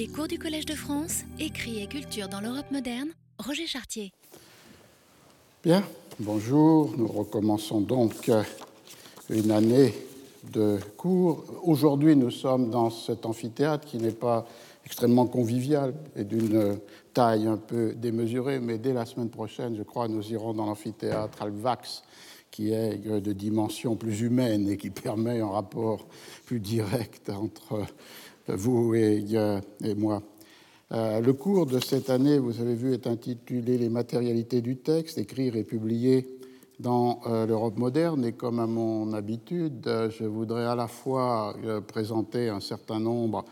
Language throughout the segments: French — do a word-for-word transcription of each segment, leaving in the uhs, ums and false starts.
Les cours du Collège de France, écrit et culture dans l'Europe moderne, Roger Chartier. Bien, bonjour, nous recommençons donc une année de cours. Aujourd'hui, nous sommes dans cet amphithéâtre qui n'est pas extrêmement convivial et d'une taille un peu démesurée, mais dès la semaine prochaine, je crois, nous irons dans l'amphithéâtre Alvax, qui est de dimension plus humaine et qui permet un rapport plus direct entre vous et, et moi. Euh, le cours de cette année, vous avez vu, est intitulé « Les matérialités du texte », écrire et publier dans euh, l'Europe moderne. Et comme à mon habitude, euh, je voudrais à la fois euh, présenter un certain nombre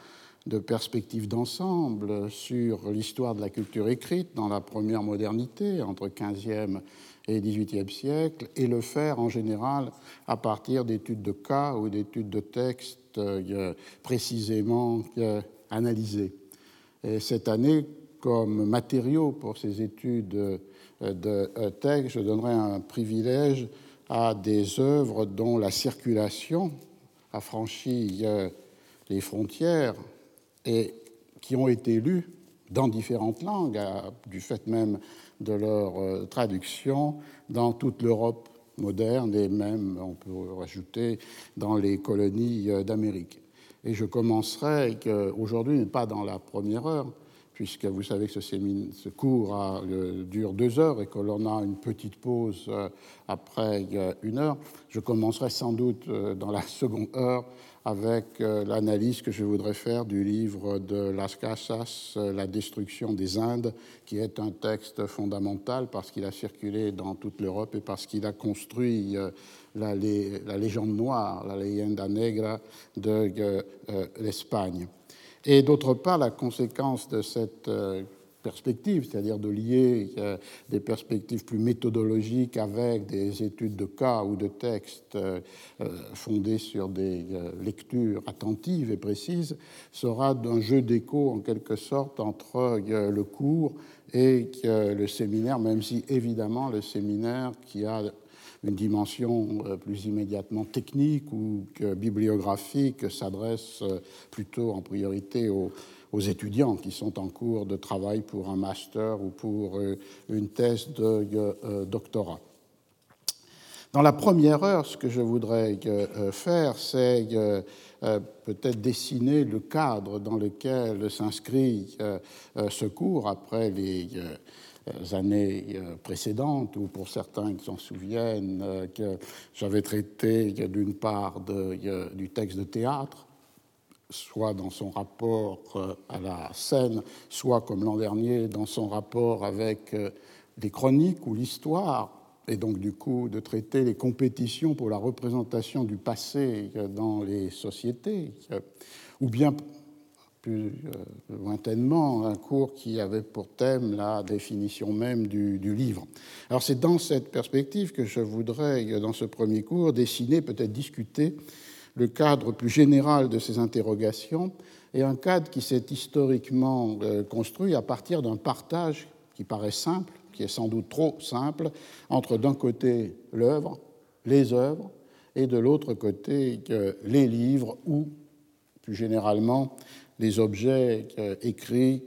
de perspectives d'ensemble sur l'histoire de la culture écrite dans la première modernité, entre quinzième et dix-huitième siècle, et le faire en général à partir d'études de cas ou d'études de textes euh, précisément euh, analysées. Et cette année, comme matériau pour ces études de texte, je donnerai un privilège à des œuvres dont la circulation a franchi les frontières et qui ont été lues dans différentes langues, du fait même de leur traduction, dans toute l'Europe moderne et même, on peut rajouter, dans les colonies d'Amérique. Et je commencerai aujourd'hui, mais pas dans la première heure, puisque vous savez que ce, sémin... ce cours a... dure deux heures et que l'on a une petite pause après une heure. Je commencerai sans doute dans la seconde heure avec l'analyse que je voudrais faire du livre de Las Casas, La destruction des Indes, qui est un texte fondamental parce qu'il a circulé dans toute l'Europe et parce qu'il a construit la, lé... la légende noire, la Leyenda Negra de l'Espagne. Et d'autre part, la conséquence de cette perspective, c'est-à-dire de lier des perspectives plus méthodologiques avec des études de cas ou de textes fondées sur des lectures attentives et précises, sera d'un jeu d'écho en quelque sorte entre le cours et le séminaire, même si évidemment le séminaire qui a une dimension plus immédiatement technique ou bibliographique s'adresse plutôt en priorité aux, aux étudiants qui sont en cours de travail pour un master ou pour une thèse de doctorat. Dans la première heure, ce que je voudrais faire, c'est peut-être dessiner le cadre dans lequel s'inscrit ce cours après les années précédentes, où pour certains qui s'en souviennent, que j'avais traité d'une part de, du texte de théâtre, soit dans son rapport à la scène, soit comme l'an dernier dans son rapport avec les chroniques ou l'histoire, et donc du coup de traiter les compétitions pour la représentation du passé dans les sociétés, ou bien plus euh, lointainement, un cours qui avait pour thème la définition même du, du livre. Alors c'est dans cette perspective que je voudrais, dans ce premier cours, dessiner, peut-être discuter, le cadre plus général de ces interrogations et un cadre qui s'est historiquement euh, construit à partir d'un partage qui paraît simple, qui est sans doute trop simple, entre d'un côté l'œuvre, les œuvres, et de l'autre côté euh, les livres ou, plus généralement, les objets euh, écrits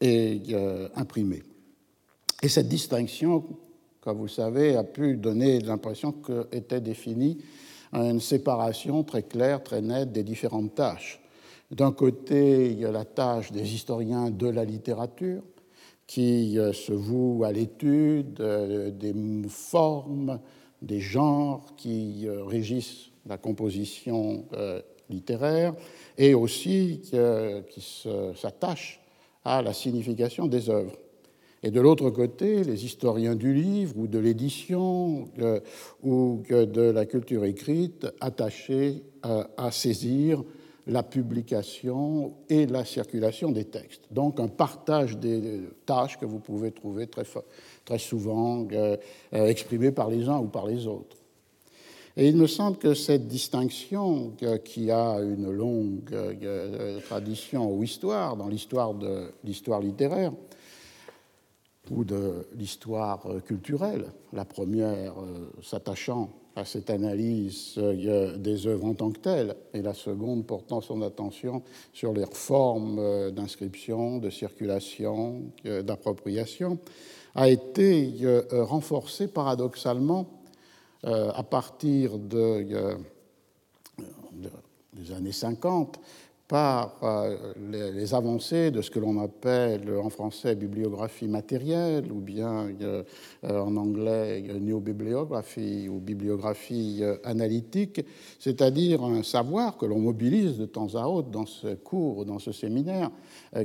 et euh, imprimés. Et cette distinction, comme vous savez, a pu donner l'impression qu'était définie une séparation très claire, très nette des différentes tâches. D'un côté, il y a la tâche des historiens de la littérature, qui euh, se voue à l'étude euh, des formes, des genres qui euh, régissent la composition euh, littéraire, et aussi euh, qui se, s'attache à la signification des œuvres. Et de l'autre côté, les historiens du livre ou de l'édition euh, ou de la culture écrite attachés euh, à saisir la publication et la circulation des textes. Donc un partage des tâches que vous pouvez trouver très, très souvent euh, exprimées par les uns ou par les autres. Et il me semble que cette distinction, qui a une longue tradition ou histoire, dans l'histoire de l'histoire littéraire ou de l'histoire culturelle, la première s'attachant à cette analyse des œuvres en tant que telles, et la seconde portant son attention sur les formes d'inscription, de circulation, d'appropriation, a été renforcée paradoxalement à partir de, des années cinquante par les avancées de ce que l'on appelle en français bibliographie matérielle ou bien en anglais néobibliographie ou bibliographie analytique, c'est-à-dire un savoir que l'on mobilise de temps à autre dans ce cours, dans ce séminaire,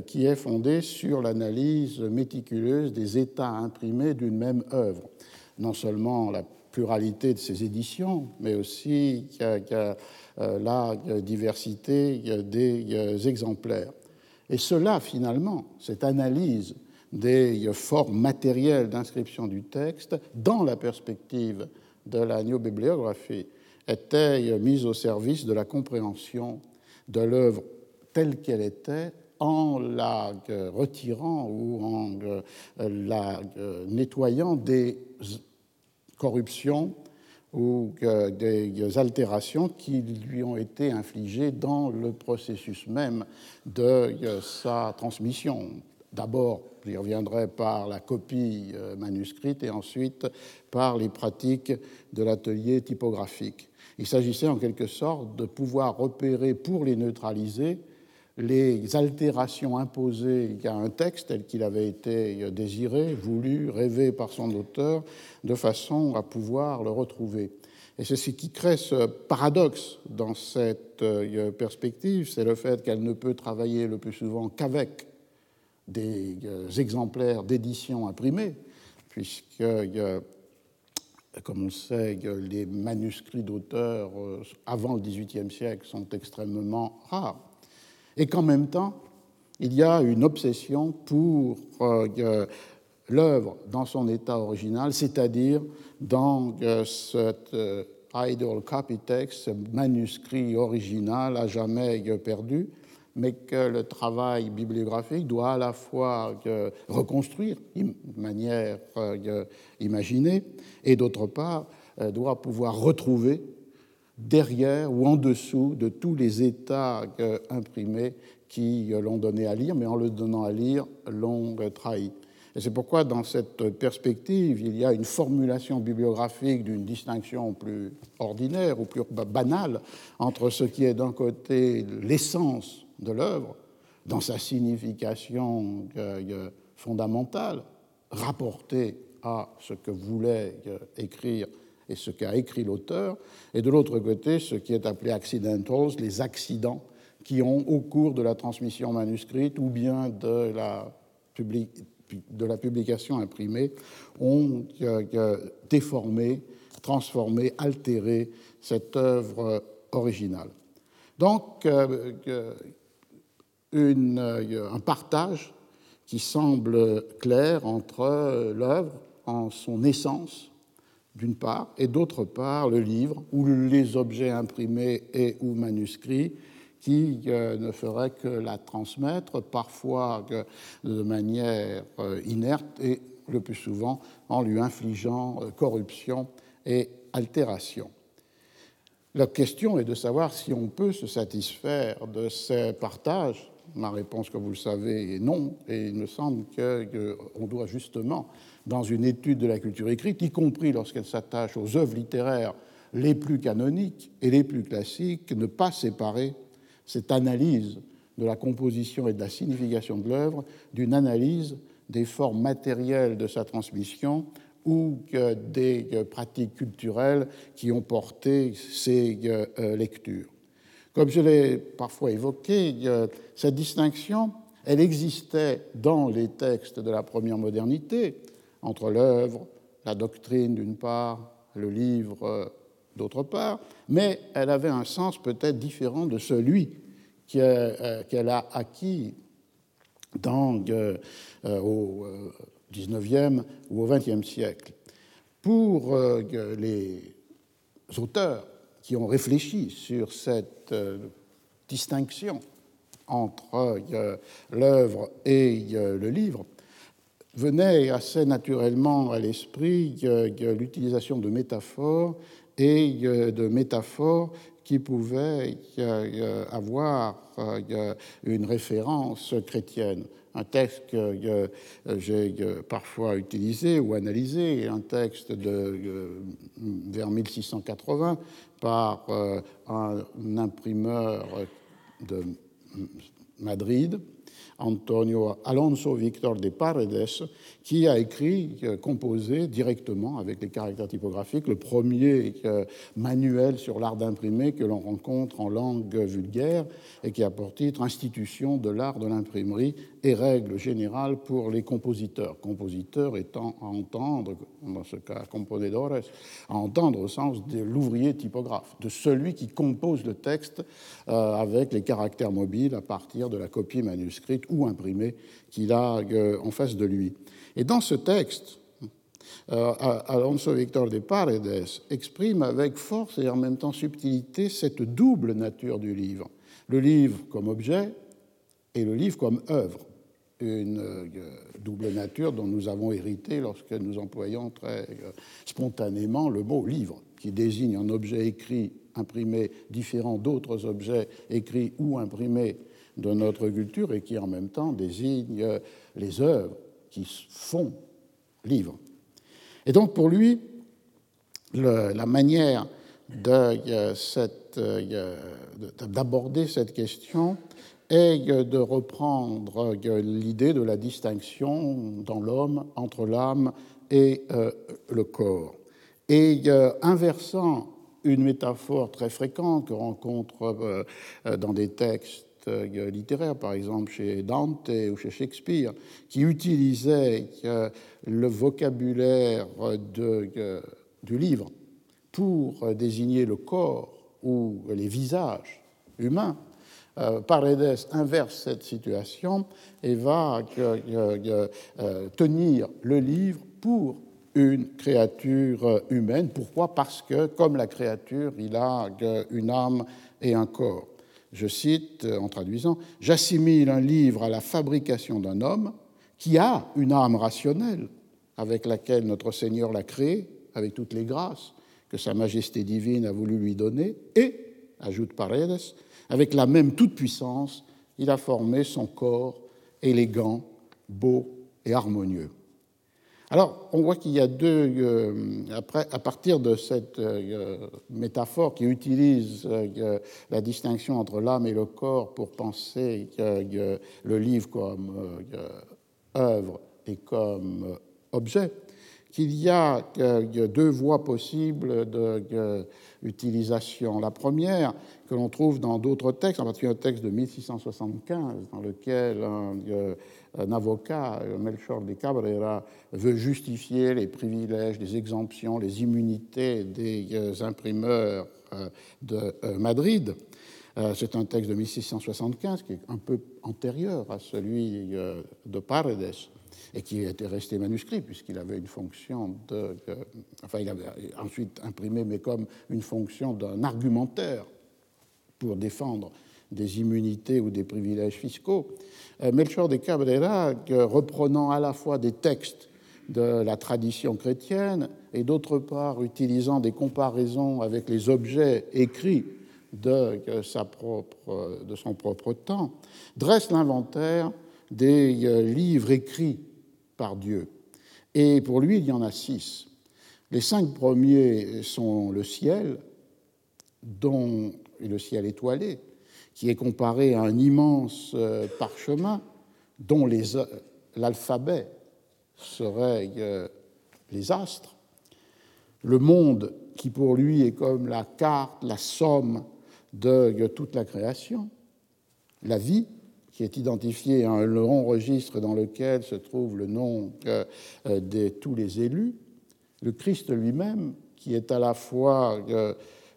qui est fondé sur l'analyse méticuleuse des états imprimés d'une même œuvre. Non seulement la pluralité de ces éditions, mais aussi la diversité des exemplaires. Et cela, finalement, cette analyse des formes matérielles d'inscription du texte dans la perspective de la néobibliographie était mise au service de la compréhension de l'œuvre telle qu'elle était en la retirant ou en la nettoyant des corruptions ou des altérations qui lui ont été infligées dans le processus même de sa transmission. D'abord, j'y reviendrai, par la copie manuscrite et ensuite par les pratiques de l'atelier typographique. Il s'agissait en quelque sorte de pouvoir repérer, pour les neutraliser, les altérations imposées à un texte tel qu'il avait été désiré, voulu, rêvé par son auteur, de façon à pouvoir le retrouver. Et c'est ce qui crée ce paradoxe dans cette perspective, c'est le fait qu'elle ne peut travailler le plus souvent qu'avec des exemplaires d'éditions imprimées, puisque, comme on le sait, les manuscrits d'auteurs avant le dix-huitième siècle sont extrêmement rares. Et qu'en même temps, il y a une obsession pour euh, l'œuvre dans son état original, c'est-à-dire dans euh, cet euh, idle copytext, ce manuscrit original à jamais perdu, mais que le travail bibliographique doit à la fois euh, reconstruire de manière euh, imaginée et d'autre part euh, doit pouvoir retrouver derrière ou en dessous de tous les états euh, imprimés qui euh, l'ont donné à lire, mais en le donnant à lire, l'ont euh, trahi. Et c'est pourquoi, dans cette perspective, il y a une formulation bibliographique d'une distinction plus ordinaire ou plus banale entre ce qui est d'un côté l'essence de l'œuvre, dans sa signification euh, fondamentale, rapportée à ce que voulait euh, écrire et ce qu'a écrit l'auteur, et de l'autre côté, ce qui est appelé accidentals, les accidents qui ont, au cours de la transmission manuscrite ou bien de la, publi- de la publication imprimée, ont euh, déformé, transformé, altéré cette œuvre originale. Donc, euh, une, euh, un partage qui semble clair entre l'œuvre en son essence, d'une part, et d'autre part, le livre ou les objets imprimés et ou manuscrits qui euh, ne feraient que la transmettre, parfois euh, de manière euh, inerte et le plus souvent en lui infligeant euh, corruption et altération. La question est de savoir si on peut se satisfaire de ces partages. Ma réponse, comme vous le savez, est non, et il me semble qu'on doit justement, dans une étude de la culture écrite, y compris lorsqu'elle s'attache aux œuvres littéraires les plus canoniques et les plus classiques, ne pas séparer cette analyse de la composition et de la signification de l'œuvre d'une analyse des formes matérielles de sa transmission ou des pratiques culturelles qui ont porté ces lectures. Comme je l'ai parfois évoqué, cette distinction, elle existait dans les textes de la première modernité, entre l'œuvre, la doctrine d'une part, le livre d'autre part, mais elle avait un sens peut-être différent de celui qu'elle a acquis dans, au dix-neuvième ou au vingtième siècle. Pour les auteurs qui ont réfléchi sur cette euh, distinction entre euh, l'œuvre et euh, le livre, venait assez naturellement à l'esprit euh, l'utilisation de métaphores et de métaphores qui pouvaient avoir une référence chrétienne. Un texte que j'ai parfois utilisé ou analysé, un texte de, vers mille six cent quatre-vingts par un imprimeur de Madrid, Antonio Alonso Victor de Paredes, qui a écrit, composé directement avec les caractères typographiques, le premier manuel sur l'art d'imprimer que l'on rencontre en langue vulgaire et qui a pour titre « Institution de l'art de l'imprimerie et règles générales pour les compositeurs ». Compositeur étant à entendre, dans ce cas componedores, à entendre au sens de l'ouvrier typographe, de celui qui compose le texte avec les caractères mobiles à partir de la copie manuscrite ou imprimée qu'il a en face de lui. Et dans ce texte, euh, Alonso Victor de Paredes exprime avec force et en même temps subtilité cette double nature du livre. Le livre comme objet et le livre comme œuvre. Une euh, double nature dont nous avons hérité lorsque nous employons très euh, spontanément le mot « livre », qui désigne un objet écrit, imprimé, différent d'autres objets écrits ou imprimés de notre culture et qui en même temps désigne euh, les œuvres qui font livre. Et donc, pour lui, le, la manière de, euh, cette, euh, d'aborder cette question est de reprendre euh, l'idée de la distinction dans l'homme entre l'âme et euh, le corps. Et euh, inversant une métaphore très fréquente que rencontre euh, dans des textes littéraire, par exemple chez Dante ou chez Shakespeare, qui utilisait le vocabulaire de, du livre pour désigner le corps ou les visages humains. Paredes inverse cette situation et va tenir le livre pour une créature humaine. Pourquoi ? Parce que, comme la créature, il a une âme et un corps. Je cite en traduisant, « J'assimile un livre à la fabrication d'un homme qui a une âme rationnelle avec laquelle notre Seigneur l'a créé, avec toutes les grâces que sa majesté divine a voulu lui donner, et, ajoute Paredes, avec la même toute-puissance, il a formé son corps élégant, beau et harmonieux. » Alors, on voit qu'il y a deux... Euh, après, à partir de cette euh, métaphore qui utilise euh, la distinction entre l'âme et le corps pour penser euh, le livre comme euh, œuvre et comme euh, objet, qu'il y a euh, deux voies possibles d'utilisation. Euh, la première, que l'on trouve dans d'autres textes, en particulier le texte de mille six cent soixante-quinze, dans lequel... Euh, Un avocat, Melchor de Cabrera, veut justifier les privilèges, les exemptions, les immunités des imprimeurs de Madrid. C'est un texte de mille six cent soixante-quinze qui est un peu antérieur à celui de Paredes et qui était resté manuscrit puisqu'il avait une fonction de... Enfin, il avait ensuite imprimé, mais comme une fonction d'un argumentaire pour défendre des immunités ou des privilèges fiscaux. Melchor de Cabrera, reprenant à la fois des textes de la tradition chrétienne et d'autre part utilisant des comparaisons avec les objets écrits de, sa propre, de son propre temps, dresse l'inventaire des livres écrits par Dieu. Et pour lui, il y en a six. Les cinq premiers sont le ciel, dont le ciel étoilé, qui est comparé à un immense parchemin dont les, l'alphabet serait les astres, le monde qui pour lui est comme la carte, la somme de toute la création, la vie qui est identifiée à un long registre dans lequel se trouve le nom de tous les élus, le Christ lui-même qui est à la fois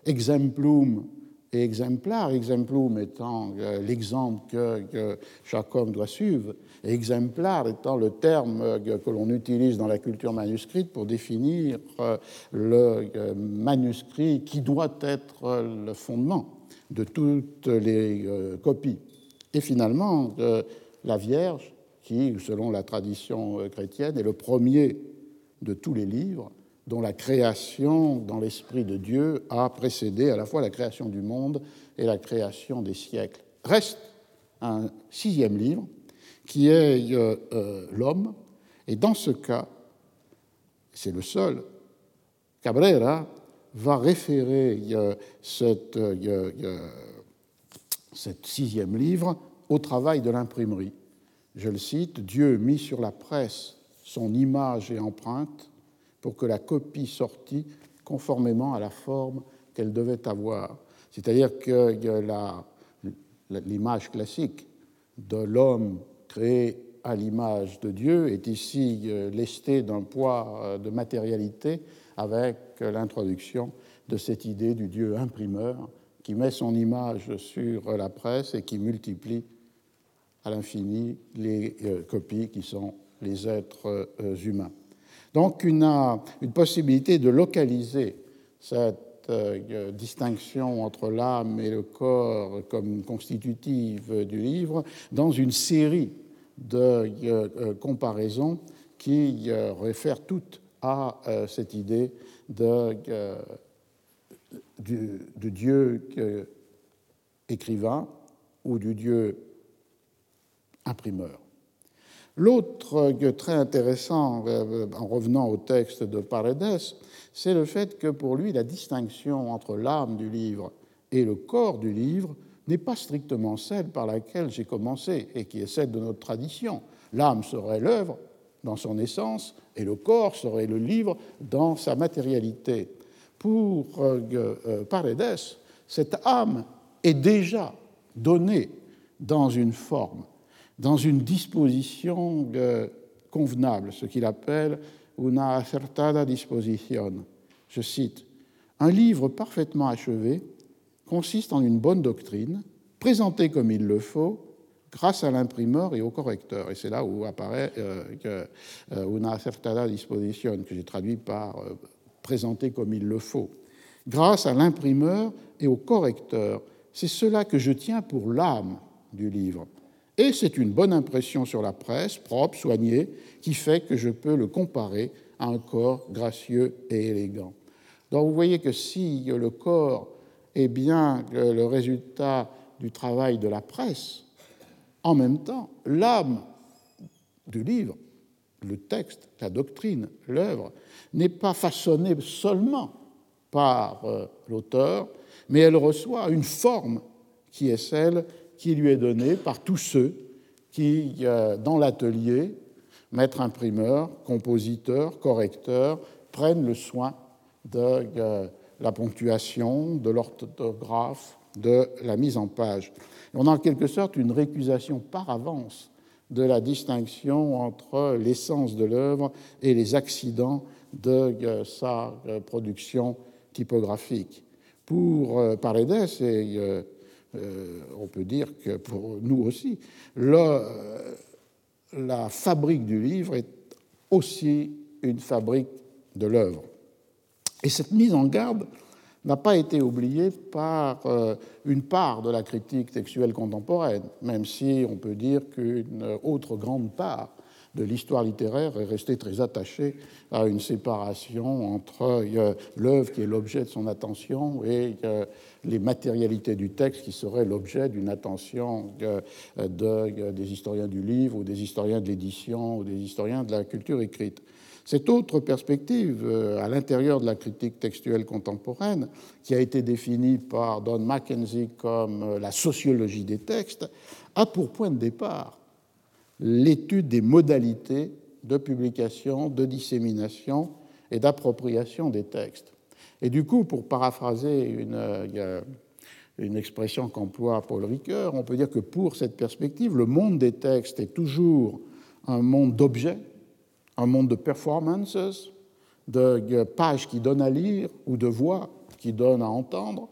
exemplum et exemplar, exemplum étant euh, l'exemple que, que chaque homme doit suivre, et exemplar étant le terme euh, que l'on utilise dans la culture manuscrite pour définir euh, le euh, manuscrit qui doit être euh, le fondement de toutes les euh, copies. Et finalement, euh, la Vierge, qui, selon la tradition euh, chrétienne, est le premier de tous les livres, dont la création dans l'esprit de Dieu a précédé à la fois la création du monde et la création des siècles. Reste un sixième livre qui est euh, euh, l'homme, et dans ce cas, c'est le seul, Cabrera va référer euh, cette, euh, euh, cette sixième livre au travail de l'imprimerie. Je le cite, « Dieu mit sur la presse son image et empreinte pour que la copie sortît conformément à la forme qu'elle devait avoir. » C'est-à-dire que la, l'image classique de l'homme créé à l'image de Dieu est ici lestée d'un poids de matérialité avec l'introduction de cette idée du Dieu imprimeur qui met son image sur la presse et qui multiplie à l'infini les copies qui sont les êtres humains. Donc une, une possibilité de localiser cette euh, distinction entre l'âme et le corps comme constitutive du livre dans une série de euh, comparaisons qui euh, réfèrent toutes à euh, cette idée de, euh, du, du Dieu euh, écrivain ou du Dieu imprimeur. L'autre très intéressant, en revenant au texte de Paredes, c'est le fait que pour lui, la distinction entre l'âme du livre et le corps du livre n'est pas strictement celle par laquelle j'ai commencé et qui est celle de notre tradition. L'âme serait l'œuvre dans son essence et le corps serait le livre dans sa matérialité. Pour Paredes, cette âme est déjà donnée dans une forme, dans une disposition euh, convenable, ce qu'il appelle « una acertada disposición ». Je cite, « Un livre parfaitement achevé consiste en une bonne doctrine, présentée comme il le faut, grâce à l'imprimeur et au correcteur. » Et c'est là où apparaît euh, que, euh, « una acertada disposición », que j'ai traduit par euh, « présentée comme il le faut ». « Grâce à l'imprimeur et au correcteur, c'est cela que je tiens pour l'âme du livre. » Et c'est une bonne impression sur la presse, propre, soignée, qui fait que je peux le comparer à un corps gracieux et élégant. Donc vous voyez que si le corps est bien le résultat du travail de la presse, en même temps, l'âme du livre, le texte, la doctrine, l'œuvre, n'est pas façonnée seulement par l'auteur, mais elle reçoit une forme qui est celle qui lui est donné par tous ceux qui, dans l'atelier, maître imprimeur, compositeur, correcteur, prennent le soin de la ponctuation, de l'orthographe, de la mise en page. On a en quelque sorte une récusation par avance de la distinction entre l'essence de l'œuvre et les accidents de sa production typographique. Pour Paredes et Euh, on peut dire que pour nous aussi, le, euh, la fabrique du livre est aussi une fabrique de l'œuvre. Et cette mise en garde n'a pas été oubliée par euh, une part de la critique textuelle contemporaine, même si on peut dire qu'une autre grande part de l'histoire littéraire est restée très attachée à une séparation entre euh, l'œuvre qui est l'objet de son attention et euh, les matérialités du texte qui seraient l'objet d'une attention de, de, des historiens du livre ou des historiens de l'édition ou des historiens de la culture écrite. Cette autre perspective, à l'intérieur de la critique textuelle contemporaine, qui a été définie par Don Mackenzie comme la sociologie des textes, a pour point de départ l'étude des modalités de publication, de dissémination et d'appropriation des textes. Et du coup, pour paraphraser une, une expression qu'emploie Paul Ricœur, on peut dire que pour cette perspective, le monde des textes est toujours un monde d'objets, un monde de performances, de pages qui donnent à lire ou de voix qui donnent à entendre.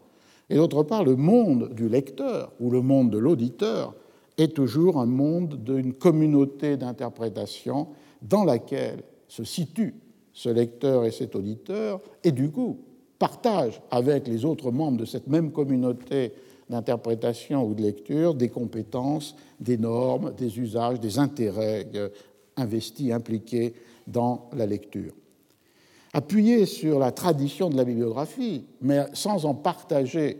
Et d'autre part, le monde du lecteur ou le monde de l'auditeur est toujours un monde d'une communauté d'interprétation dans laquelle se situe ce lecteur et cet auditeur, et du coup, partage avec les autres membres de cette même communauté d'interprétation ou de lecture des compétences, des normes, des usages, des intérêts investis, impliqués dans la lecture. Appuyé sur la tradition de la bibliographie, mais sans en partager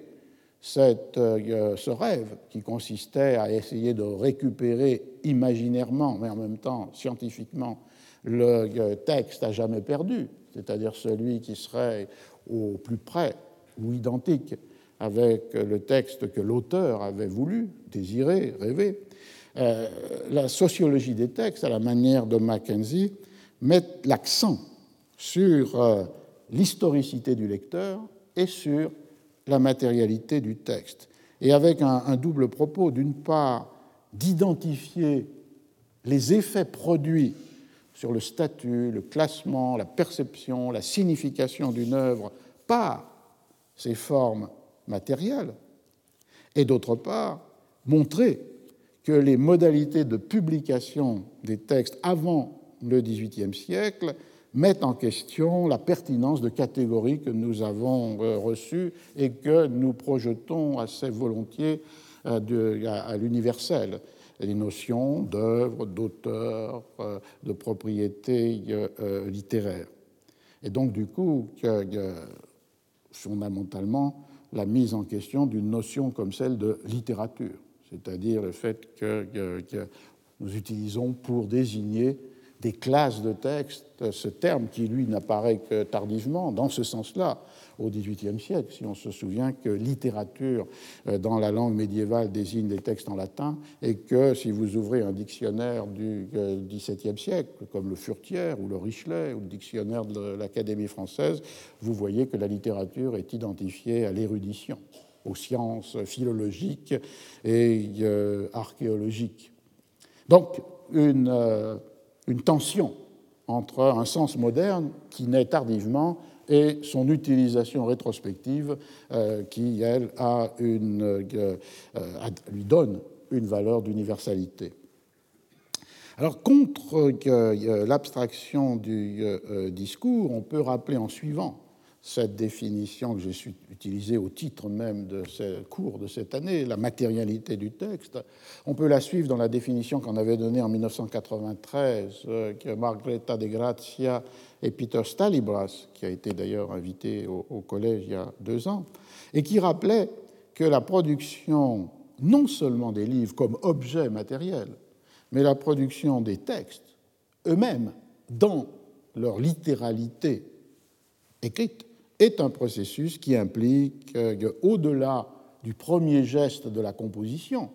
cette, euh, ce rêve qui consistait à essayer de récupérer imaginairement, mais en même temps scientifiquement, le texte à jamais perdu, c'est-à-dire celui qui serait au plus près ou identique avec le texte que l'auteur avait voulu, désiré, rêvé. Euh, la sociologie des textes, à la manière de Mackenzie, met l'accent sur euh, l'historicité du lecteur et sur la matérialité du texte. Et avec un, un double propos, d'une part, d'identifier les effets produits sur le statut, le classement, la perception, la signification d'une œuvre par ses formes matérielles, et d'autre part, montrer que les modalités de publication des textes avant le XVIIIe siècle mettent en question la pertinence de catégories que nous avons reçues et que nous projetons assez volontiers à l'universel. Les notions d'œuvre, d'auteur, de propriété littéraire. Et donc, du coup, fondamentalement, la mise en question d'une notion comme celle de littérature, c'est-à-dire le fait que, que, que nous utilisons pour désigner des classes de textes, ce terme qui, lui, n'apparaît que tardivement, dans ce sens-là, au XVIIIe siècle, si on se souvient que littérature, dans la langue médiévale, désigne des textes en latin, et que, si vous ouvrez un dictionnaire du XVIIe siècle, comme le Furtière ou le Richelet, ou le dictionnaire de l'Académie française, vous voyez que la littérature est identifiée à l'érudition, aux sciences philologiques et euh, archéologiques. Donc, une... Euh, une tension entre un sens moderne qui naît tardivement et son utilisation rétrospective euh, qui, elle, a une, euh, euh, lui donne une valeur d'universalité. Alors, contre euh, l'abstraction du euh, discours, on peut rappeler en suivant cette définition que j'ai utilisée au titre même de ce cours de cette année, la matérialité du texte. On peut la suivre dans la définition qu'en avait donnée en mille neuf cent quatre-vingt-treize que Margreta de Grazia et Peter Stalibras, qui a été d'ailleurs invité au, au collège il y a deux ans, et qui rappelait que la production non seulement des livres comme objet matériel, mais la production des textes eux-mêmes dans leur littéralité écrite, est un processus qui implique, au-delà du premier geste de la composition,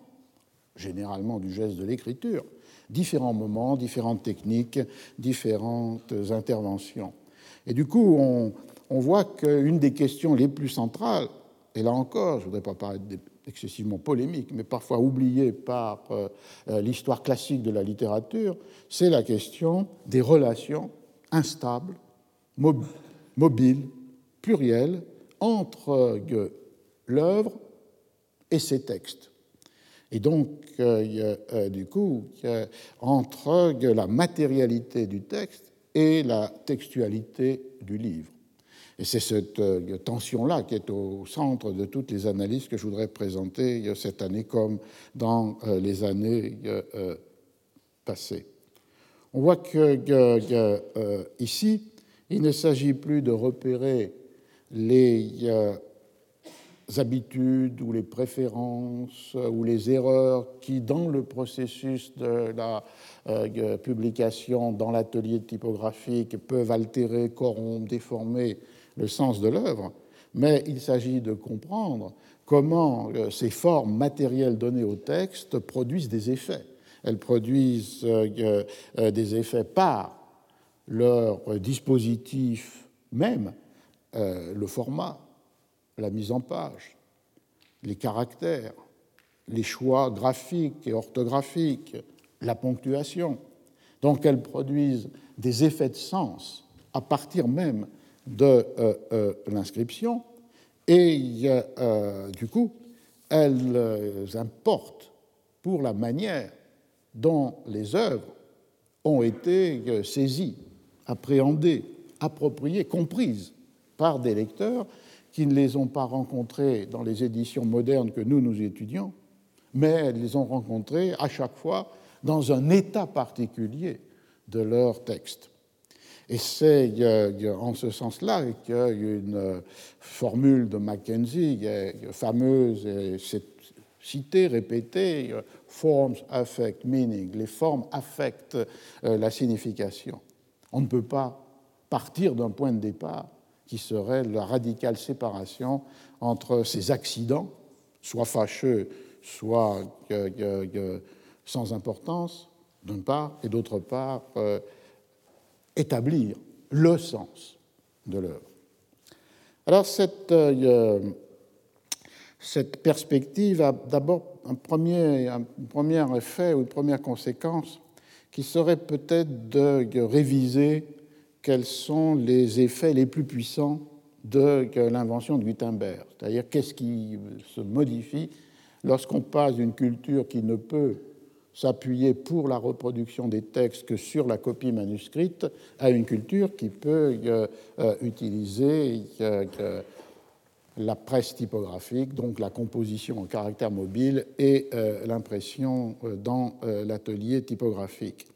généralement du geste de l'écriture, différents moments, différentes techniques, différentes interventions. Et du coup, on, on voit qu'une des questions les plus centrales, et là encore, je ne voudrais pas paraître excessivement polémique, mais parfois oubliée par l'histoire classique de la littérature, c'est la question des relations instables, mobiles, mobile, pluriel, entre l'œuvre et ses textes. Et donc, euh, euh, du coup, euh, entre la matérialité du texte et la textualité du livre. Et c'est cette euh, tension-là qui est au centre de toutes les analyses que je voudrais présenter euh, cette année comme dans euh, les années euh, euh, passées. On voit que, euh, euh, ici, il ne s'agit plus de repérer les euh, habitudes ou les préférences ou les erreurs qui, dans le processus de la euh, publication dans l'atelier typographique, peuvent altérer, corrompre, déformer le sens de l'œuvre, mais il s'agit de comprendre comment euh, ces formes matérielles données au texte produisent des effets. Elles produisent euh, euh, des effets par leur dispositif même, euh, le format, la mise en page, les caractères, les choix graphiques et orthographiques, la ponctuation. Donc elles produisent des effets de sens à partir même de euh, euh, l'inscription et euh, du coup, elles importent pour la manière dont les œuvres ont été saisies, appréhendées, appropriées, comprises par des lecteurs qui ne les ont pas rencontrées dans les éditions modernes que nous, nous étudions, mais elles les ont rencontrées à chaque fois dans un état particulier de leur texte. Et c'est en ce sens-là qu'une formule de Mackenzie est fameuse, et c'est citée, répétée, « forms affect meaning », les formes affectent la signification. On ne peut pas partir d'un point de départ qui serait la radicale séparation entre ces accidents, soit fâcheux, soit sans importance, d'une part, et d'autre part, euh, établir le sens de l'œuvre. Alors, cette, euh, cette perspective a d'abord un premier, un premier effet ou une première conséquence qui serait peut-être de, de réviser quels sont les effets les plus puissants de, de l'invention de Gutenberg, c'est-à-dire qu'est-ce qui se modifie lorsqu'on passe d'une culture qui ne peut s'appuyer pour la reproduction des textes que sur la copie manuscrite à une culture qui peut euh, utiliser euh, la presse typographique, donc la composition en caractère mobile et euh, l'impression dans euh, l'atelier typographique.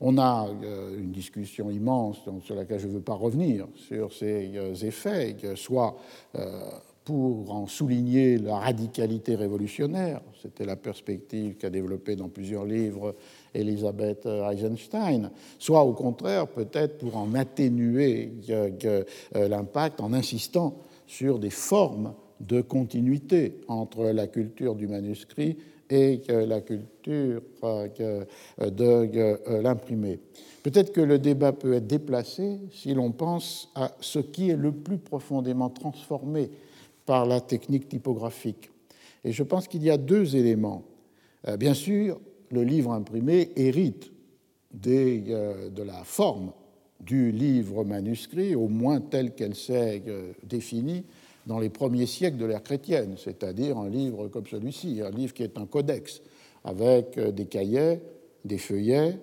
On a euh, une discussion immense sur laquelle je ne veux pas revenir, sur ces euh, effets, soit... Euh, pour en souligner la radicalité révolutionnaire, c'était la perspective qu'a développée dans plusieurs livres Elisabeth Eisenstein, soit au contraire peut-être pour en atténuer l'impact en insistant sur des formes de continuité entre la culture du manuscrit et la culture de l'imprimé. Peut-être que le débat peut être déplacé si l'on pense à ce qui est le plus profondément transformé par la technique typographique. Et je pense qu'il y a deux éléments. Bien sûr, le livre imprimé hérite des, euh, de la forme du livre manuscrit, au moins telle qu'elle s'est euh, définie dans les premiers siècles de l'ère chrétienne, c'est-à-dire un livre comme celui-ci, un livre qui est un codex, avec des cahiers, des feuillets,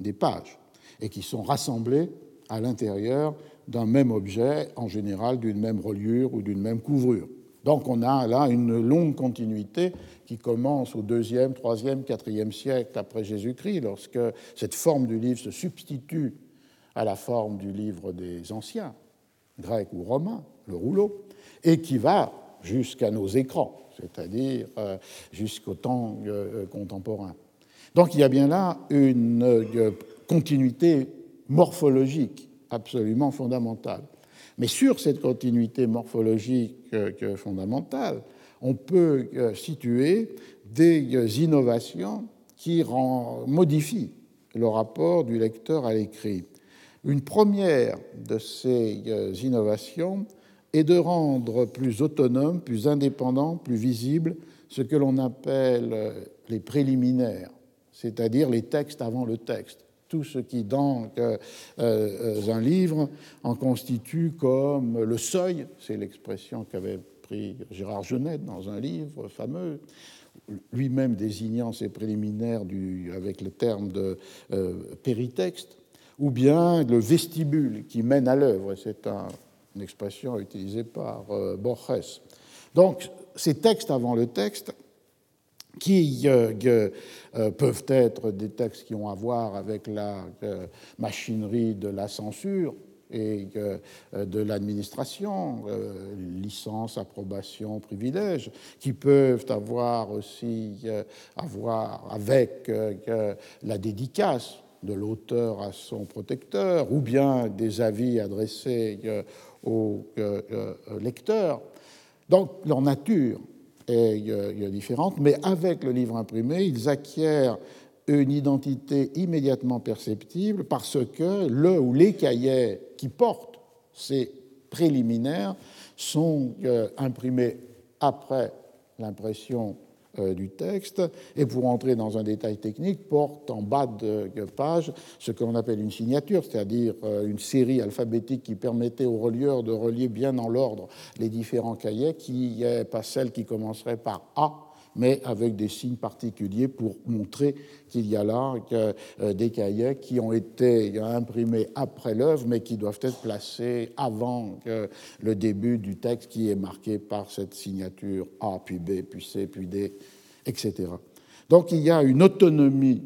des pages, et qui sont rassemblés à l'intérieur d'un même objet, en général d'une même reliure ou d'une même couvrure. Donc on a là une longue continuité qui commence au deuxième, troisième, quatrième siècle après Jésus-Christ, lorsque cette forme du livre se substitue à la forme du livre des anciens, grecs ou romains, le rouleau, et qui va jusqu'à nos écrans, c'est-à-dire jusqu'au temps contemporain. Donc il y a bien là une continuité morphologique absolument fondamentale. Mais sur cette continuité morphologique fondamentale, on peut situer des innovations qui modifient le rapport du lecteur à l'écrit. Une première de ces innovations est de rendre plus autonome, plus indépendant, plus visible ce que l'on appelle les préliminaires, c'est-à-dire les textes avant le texte. Tout ce qui, dans euh, euh, un livre, en constitue comme le seuil, c'est l'expression qu'avait pris Gérard Genette dans un livre fameux, lui-même désignant ses préliminaires du, avec le terme de euh, péritexte, ou bien le vestibule qui mène à l'œuvre, c'est un, une expression utilisée par euh, Borges. Donc, ces textes avant le texte, qui euh, euh, peuvent être des textes qui ont à voir avec la euh, machinerie de la censure et euh, de l'administration, euh, licence, approbation, privilège, qui peuvent avoir aussi euh, à voir avec euh, la dédicace de l'auteur à son protecteur, ou bien des avis adressés euh, au euh, lecteur. Donc leur nature est différente, mais avec le livre imprimé, ils acquièrent une identité immédiatement perceptible parce que le ou les cahiers qui portent ces préliminaires sont imprimés après l'impression du texte et, pour entrer dans un détail technique, portent en bas de page ce que l'on appelle une signature, c'est-à-dire une série alphabétique qui permettait aux relieurs de relier bien en l'ordre les différents cahiers, qui n'est pas celle qui commencerait par A, mais avec des signes particuliers pour montrer qu'il y a là des cahiers qui ont été imprimés après l'œuvre, mais qui doivent être placés avant le début du texte qui est marqué par cette signature A, puis B, puis C, puis D, et cetera. Donc il y a une autonomie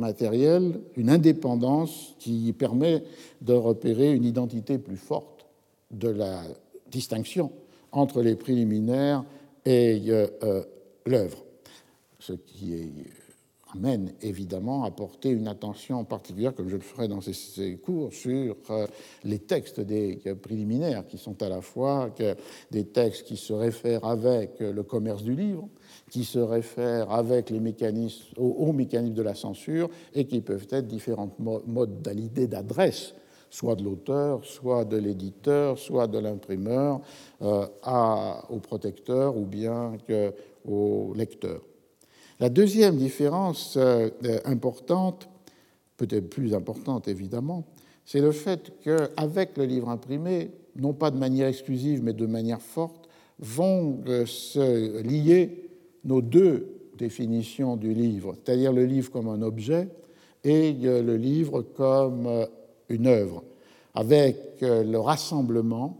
matérielle, une indépendance qui permet de repérer une identité plus forte de la distinction entre les préliminaires et euh, l'œuvre, ce qui est, amène évidemment à porter une attention particulière, comme je le ferai dans ces, ces cours, sur euh, les textes des euh, préliminaires, qui sont à la fois euh, des textes qui se réfèrent avec euh, le commerce du livre, qui se réfèrent avec les mécanismes, aux, aux mécanismes de la censure, et qui peuvent être différentes mo- modalités d'adresse, soit de l'auteur, soit de l'éditeur, soit de l'imprimeur, euh, à, au protecteur ou bien que, au lecteur. La deuxième différence euh, importante, peut-être plus importante évidemment, c'est le fait qu'avec le livre imprimé, non pas de manière exclusive mais de manière forte, vont euh, se lier nos deux définitions du livre, c'est-à-dire le livre comme un objet et euh, le livre comme euh, une œuvre, avec euh, le rassemblement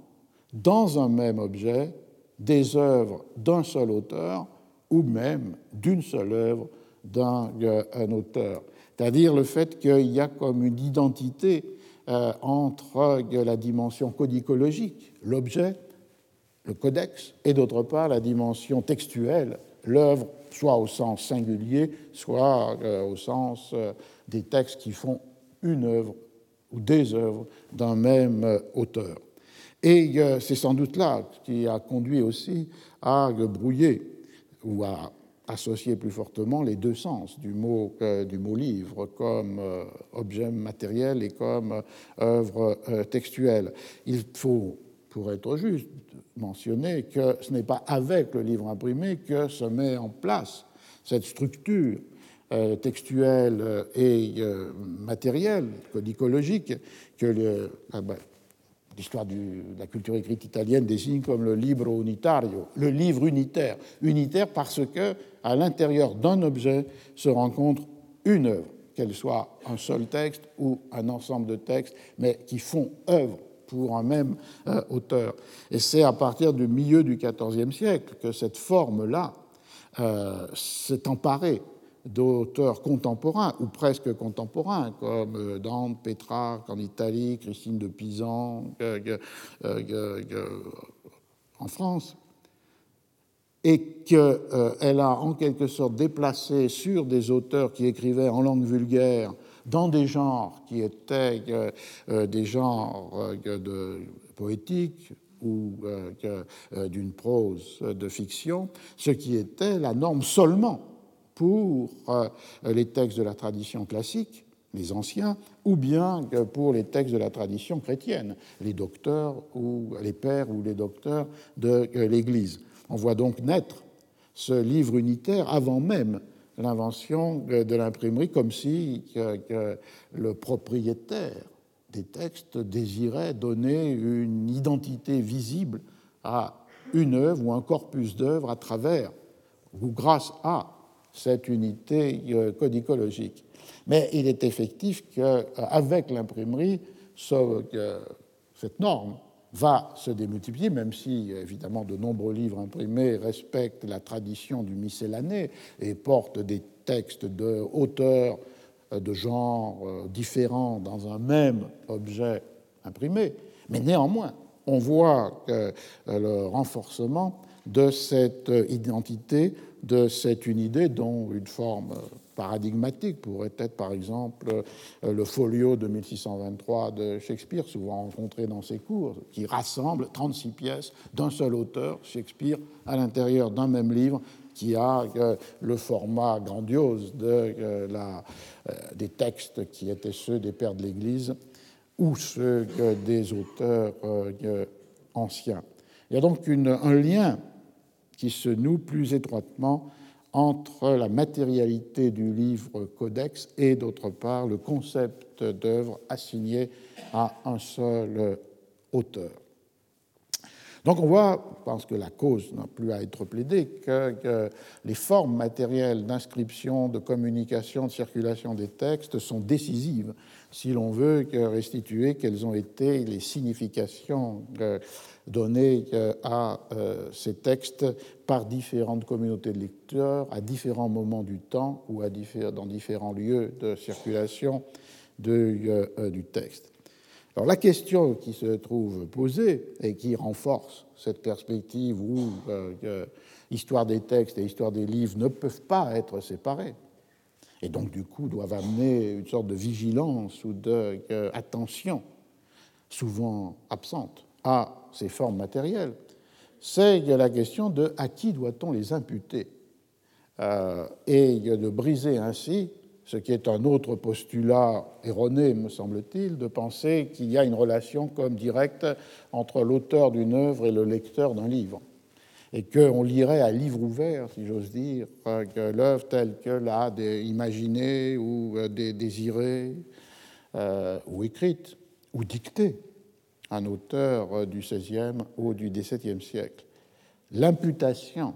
dans un même objet des œuvres d'un seul auteur ou même d'une seule œuvre d'un euh, un auteur. C'est-à-dire le fait qu'il y a comme une identité euh, entre euh, la dimension codicologique, l'objet, le codex, et d'autre part la dimension textuelle, l'œuvre, soit au sens singulier, soit euh, au sens euh, des textes qui font une œuvre ou des œuvres d'un même euh, auteur. Et euh, c'est sans doute là qui a conduit aussi à euh, brouiller ou à associer plus fortement les deux sens du mot, euh, du mot livre comme euh, objet matériel et comme euh, œuvre euh, textuelle. Il faut, pour être juste, mentionner que ce n'est pas avec le livre imprimé que se met en place cette structure euh, textuelle et euh, matérielle, codicologique, que le... Ah ben, l'histoire de la culture écrite italienne désigne comme le libro unitario, le livre unitaire. Unitaire parce que, à l'intérieur d'un objet, se rencontre une œuvre, qu'elle soit un seul texte ou un ensemble de textes, mais qui font œuvre pour un même euh, auteur. Et c'est à partir du milieu du quatorzième siècle que cette forme-là euh, s'est emparée d'auteurs contemporains, ou presque contemporains, comme Dante, Pétrarque en Italie, Christine de Pizan euh, euh, euh, en France, et qu'elle euh, a en quelque sorte déplacé sur des auteurs qui écrivaient en langue vulgaire, dans des genres qui étaient euh, des genres euh, de, poétiques, ou euh, euh, d'une prose de fiction, ce qui était la norme seulement pour les textes de la tradition classique, les anciens, ou bien pour les textes de la tradition chrétienne, les docteurs ou les pères ou les docteurs de l'Église. On voit donc naître ce livre unitaire avant même l'invention de l'imprimerie, comme si le propriétaire des textes désirait donner une identité visible à une œuvre ou un corpus d'œuvres à travers ou grâce à cette unité codicologique. Mais il est effectif qu'avec l'imprimerie, ce, cette norme va se démultiplier, même si, évidemment, de nombreux livres imprimés respectent la tradition du miscellané et portent des textes de auteurs de genres différents dans un même objet imprimé. Mais néanmoins, on voit le renforcement de cette identité, de cette unité dont une forme paradigmatique pourrait être, par exemple, le folio de mille six cent vingt-trois de Shakespeare, souvent rencontré dans ses cours, qui rassemble trente-six pièces d'un seul auteur, Shakespeare, à l'intérieur d'un même livre, qui a le format grandiose de la, des textes qui étaient ceux des pères de l'Église ou ceux des auteurs anciens. Il y a donc une, un lien qui se noue plus étroitement entre la matérialité du livre codex et, d'autre part, le concept d'œuvre assigné à un seul auteur. Donc on voit, je pense que la cause n'a plus à être plaidée, que, que les formes matérielles d'inscription, de communication, de circulation des textes sont décisives si l'on veut restituer quelles ont été les significations données à ces textes par différentes communautés de lecteurs, à différents moments du temps ou à diffé- dans différents lieux de circulation de, euh, du texte. Alors la question qui se trouve posée et qui renforce cette perspective où euh, histoire des textes et histoire des livres ne peuvent pas être séparées, et donc du coup doivent amener une sorte de vigilance ou d'attention, souvent absente, à ces formes matérielles, c'est la question de à qui doit-on les imputer euh, et de briser ainsi ce qui est un autre postulat erroné, me semble-t-il, de penser qu'il y a une relation comme directe entre l'auteur d'une œuvre et le lecteur d'un livre, et qu'on lirait à livre ouvert, si j'ose dire, l'œuvre telle que l'a imaginée ou désirée, euh, ou écrite, ou dictée, un auteur du seizième ou du dix-septième siècle. L'imputation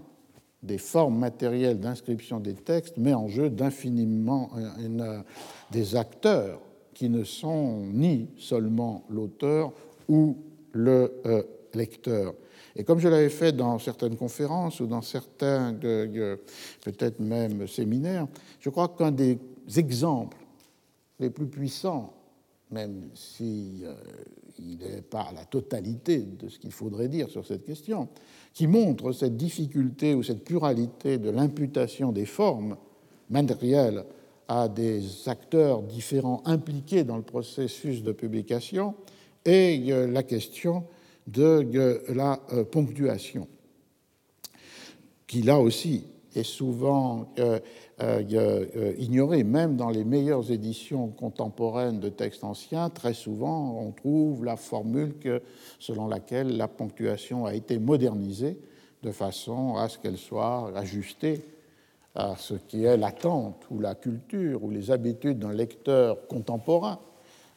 des formes matérielles d'inscription des textes met en jeu d'infiniment une, des acteurs qui ne sont ni seulement l'auteur ou le euh, lecteur. Et comme je l'avais fait dans certaines conférences ou dans certains, euh, peut-être même séminaires, je crois qu'un des exemples les plus puissants, même si euh, il n'est pas la totalité de ce qu'il faudrait dire sur cette question, qui montre cette difficulté ou cette pluralité de l'imputation des formes matérielles à des acteurs différents impliqués dans le processus de publication, et euh, la question de euh, la euh, ponctuation, qui là aussi est souvent euh, euh, ignorée. Même dans les meilleures éditions contemporaines de textes anciens, très souvent on trouve la formule que, selon laquelle la ponctuation a été modernisée de façon à ce qu'elle soit ajustée à ce qui est l'attente ou la culture ou les habitudes d'un lecteur contemporain,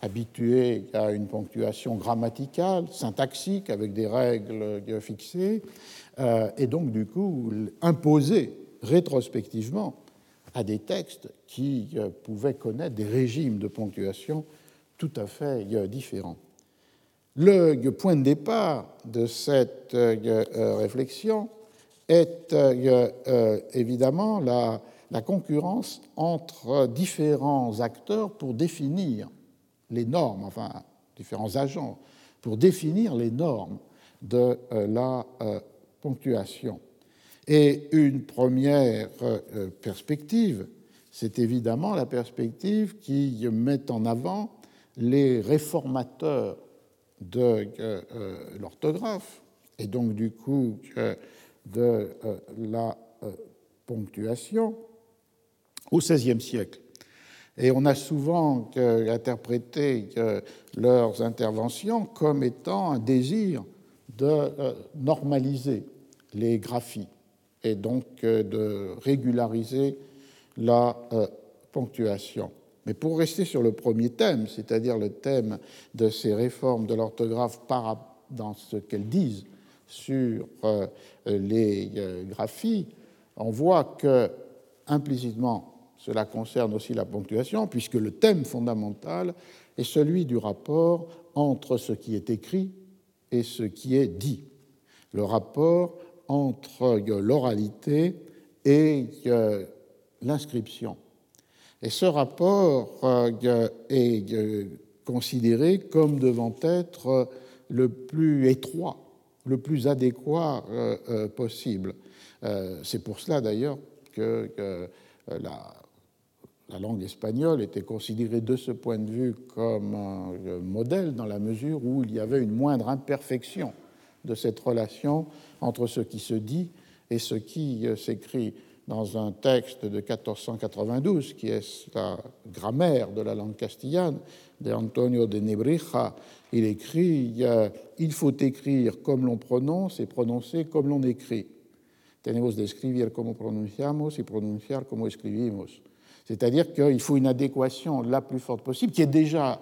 habitué à une ponctuation grammaticale, syntaxique, avec des règles fixées, euh, et donc du coup imposée rétrospectivement à des textes qui euh, pouvaient connaître des régimes de ponctuation tout à fait euh, différents. Le euh, point de départ de cette euh, euh, réflexion est euh, euh, évidemment la, la concurrence entre différents acteurs pour définir les normes, enfin différents agents, pour définir les normes de euh, la euh, ponctuation. Et une première perspective, c'est évidemment la perspective qui met en avant les réformateurs de l'orthographe et donc du coup de la ponctuation au seizième siècle. Et on a souvent interprété leurs interventions comme étant un désir de normaliser les graphies et donc de régulariser la euh, ponctuation. Mais pour rester sur le premier thème, c'est-à-dire le thème de ces réformes de l'orthographe par, dans ce qu'elles disent sur euh, les euh, graphies, on voit que, implicitement, cela concerne aussi la ponctuation, puisque le thème fondamental est celui du rapport entre ce qui est écrit et ce qui est dit. Le rapport entre l'oralité et euh, l'inscription. Et ce rapport euh, est euh, considéré comme devant être le plus étroit, le plus adéquat euh, euh, possible. Euh, c'est pour cela d'ailleurs que euh, la, la langue espagnole était considérée de ce point de vue comme un euh, modèle, dans la mesure où il y avait une moindre imperfection de cette relation entre ce qui se dit et ce qui s'écrit. Dans un texte de mille quatre cent quatre-vingt-douze, qui est la grammaire de la langue castillane, de Antonio de Nebrija, il écrit « Il faut écrire comme l'on prononce et prononcer comme l'on écrit. Tenemos de escribir como pronunciamos y pronunciar como escribimos. » C'est-à-dire qu'il faut une adéquation la plus forte possible, qui est déjà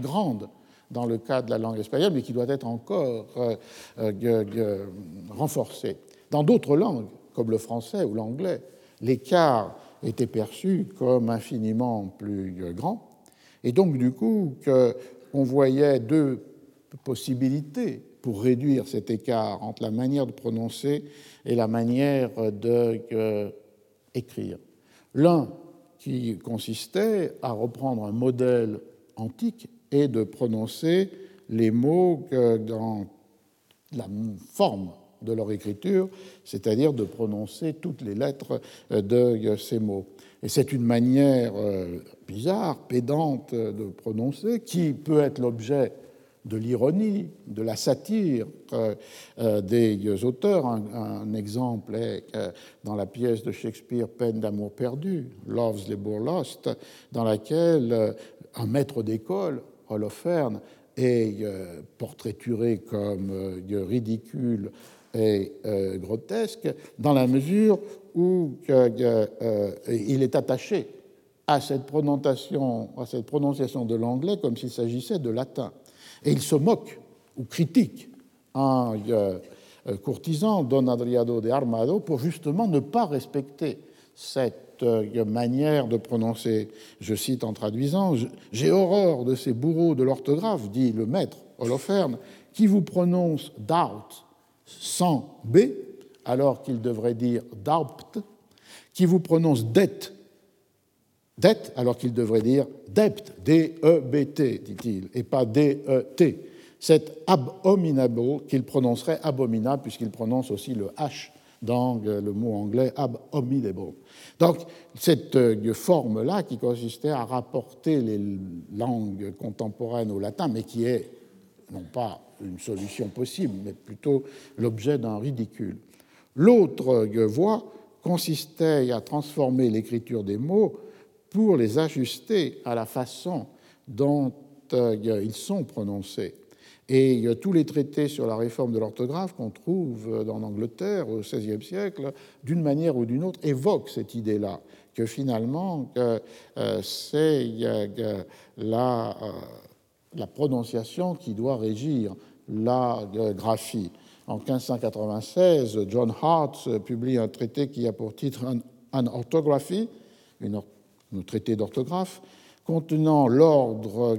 grande dans le cas de la langue espagnole, mais qui doit être encore euh, euh, renforcée. Dans d'autres langues, comme le français ou l'anglais, l'écart était perçu comme infiniment plus grand. Et donc, du coup, que, on voyait deux possibilités pour réduire cet écart entre la manière de prononcer et la manière d'écrire. L'un qui consistait à reprendre un modèle antique et de prononcer les mots dans la forme de leur écriture, c'est-à-dire de prononcer toutes les lettres de ces mots. Et c'est une manière bizarre, pédante de prononcer, qui peut être l'objet de l'ironie, de la satire des auteurs. Un, un exemple est dans la pièce de Shakespeare, Peine d'amour perdu, Love's Labour Lost, dans laquelle un maître d'école, Holoferne, est portraituré comme ridicule et euh, grotesque, dans la mesure où euh, euh, il est attaché à cette prononciation, à cette prononciation de l'anglais comme s'il s'agissait de latin. Et il se moque ou critique un euh, courtisan, Don Adriano de Armado, pour justement ne pas respecter cette euh, manière de prononcer. Je cite en traduisant, « J'ai horreur de ces bourreaux de l'orthographe, dit le maître Holoferne, qui vous prononce « doubt » sans B, alors qu'il devrait dire doubt, qui vous prononce dette, dette, alors qu'il devrait dire debt, D E B T, dit-il, et pas D E T. C'est abominable qu'il prononcerait abominable, puisqu'il prononce aussi le H dans le mot anglais abominable. Donc, cette forme-là qui consistait à rapporter les langues contemporaines au latin, mais qui est non pas une solution possible, mais plutôt l'objet d'un ridicule. L'autre voie consistait à transformer l'écriture des mots pour les ajuster à la façon dont ils sont prononcés. Et tous les traités sur la réforme de l'orthographe qu'on trouve en Angleterre au seizième siècle, d'une manière ou d'une autre, évoquent cette idée-là, que finalement, que, euh, c'est que, la... Euh, la prononciation qui doit régir la graphie. En quinze cent quatre-vingt-seize, John Hart publie un traité qui a pour titre « An Orthography », un traité d'orthographe, contenant l'ordre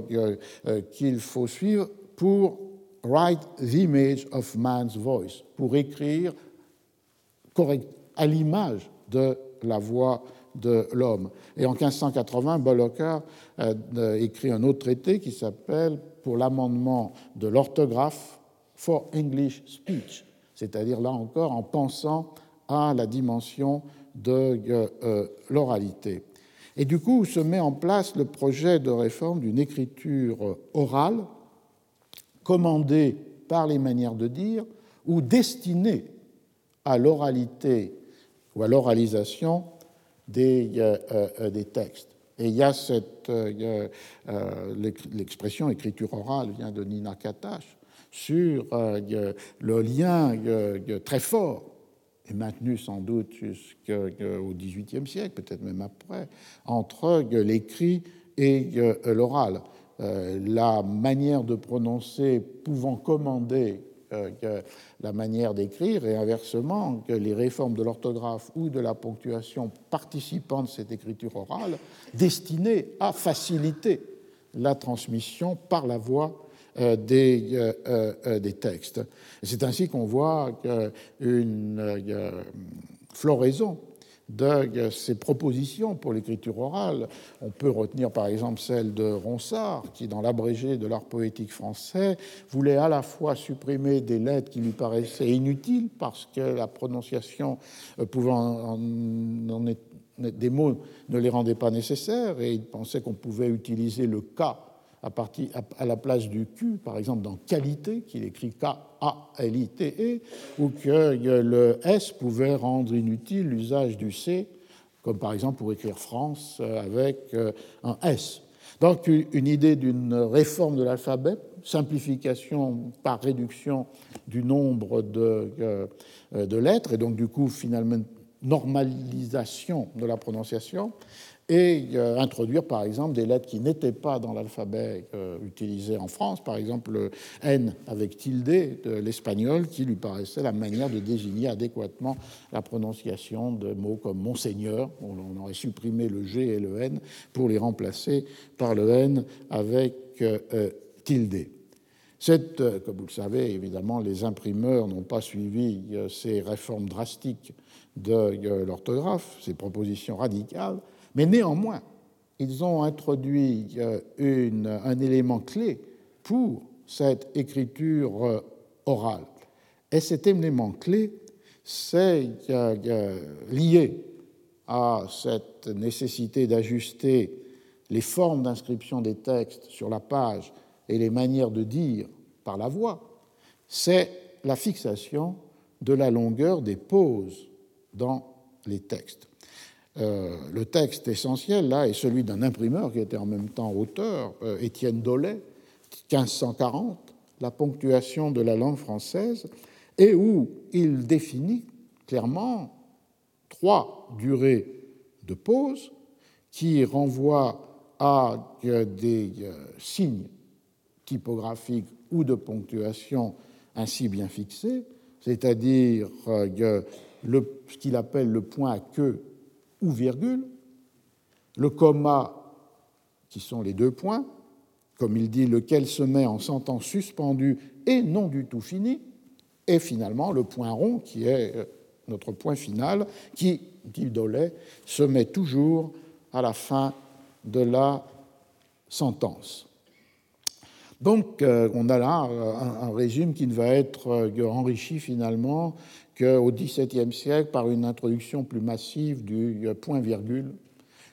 qu'il faut suivre pour « write the image of man's voice », pour écrire à l'image de la voix de l'homme. Et en quinze cent quatre-vingts, Bullocker euh, écrit un autre traité qui s'appelle « Pour l'amendement de l'orthographe for English speech », c'est-à-dire là encore en pensant à la dimension de euh, euh, l'oralité. Et du coup, se met en place le projet de réforme d'une écriture orale commandée par les manières de dire ou destinée à l'oralité ou à l'oralisation Des, euh, des textes. Et il y a cette... Euh, euh, l'expression écriture orale vient de Nina Katash sur euh, le lien euh, très fort, et maintenu sans doute jusqu'au dix-huitième siècle, peut-être même après, entre l'écrit et euh, l'oral. Euh, la manière de prononcer pouvant commander la manière d'écrire, et inversement, que les réformes de l'orthographe ou de la ponctuation participant de cette écriture orale destinées à faciliter la transmission par la voie euh, des, euh, des textes. C'est ainsi qu'on voit une euh, floraison de ces propositions pour l'écriture orale. On peut retenir par exemple celle de Ronsard, qui dans l'abrégé de l'art poétique français voulait à la fois supprimer des lettres qui lui paraissaient inutiles parce que la prononciation pouvait en, en, en être, des mots ne les rendait pas nécessaires, et il pensait qu'on pouvait utiliser le « K » à, partir, à la place du « Q », par exemple dans « qualité », qu'il écrit « K » A L I T E, ou que le S pouvait rendre inutile l'usage du C, comme par exemple pour écrire France avec un S. Donc une idée d'une réforme de l'alphabet, simplification par réduction du nombre de, de lettres, et donc du coup finalement normalisation de la prononciation, et euh, introduire, par exemple, des lettres qui n'étaient pas dans l'alphabet euh, utilisé en France, par exemple le N avec tilde de l'espagnol, qui lui paraissait la manière de désigner adéquatement la prononciation de mots comme Monseigneur. On, on aurait supprimé le G et le N pour les remplacer par le N avec euh, euh, tilde. Cette, euh, comme vous le savez, évidemment, les imprimeurs n'ont pas suivi euh, ces réformes drastiques de euh, l'orthographe, ces propositions radicales, mais néanmoins, ils ont introduit une, un élément clé pour cette écriture orale. Et cet élément clé, c'est lié à cette nécessité d'ajuster les formes d'inscription des textes sur la page et les manières de dire par la voix, c'est la fixation de la longueur des pauses dans les textes. Euh, le texte essentiel, là, est celui d'un imprimeur qui était en même temps auteur, euh, Étienne Dolet, quinze cent quarante, La ponctuation de la langue française, et où il définit clairement trois durées de pause qui renvoient à euh, des euh, signes typographiques ou de ponctuation ainsi bien fixés, c'est-à-dire euh, le, ce qu'il appelle le point à queue ou virgule, le comma, qui sont les deux points, comme il dit, lequel se met en sentence suspendue et non du tout fini, et finalement le point rond, qui est notre point final, qui, dit Dolet, se met toujours à la fin de la sentence. Donc, on a là un régime qui ne va être enrichi finalement qu'au XVIIe siècle par une introduction plus massive du point-virgule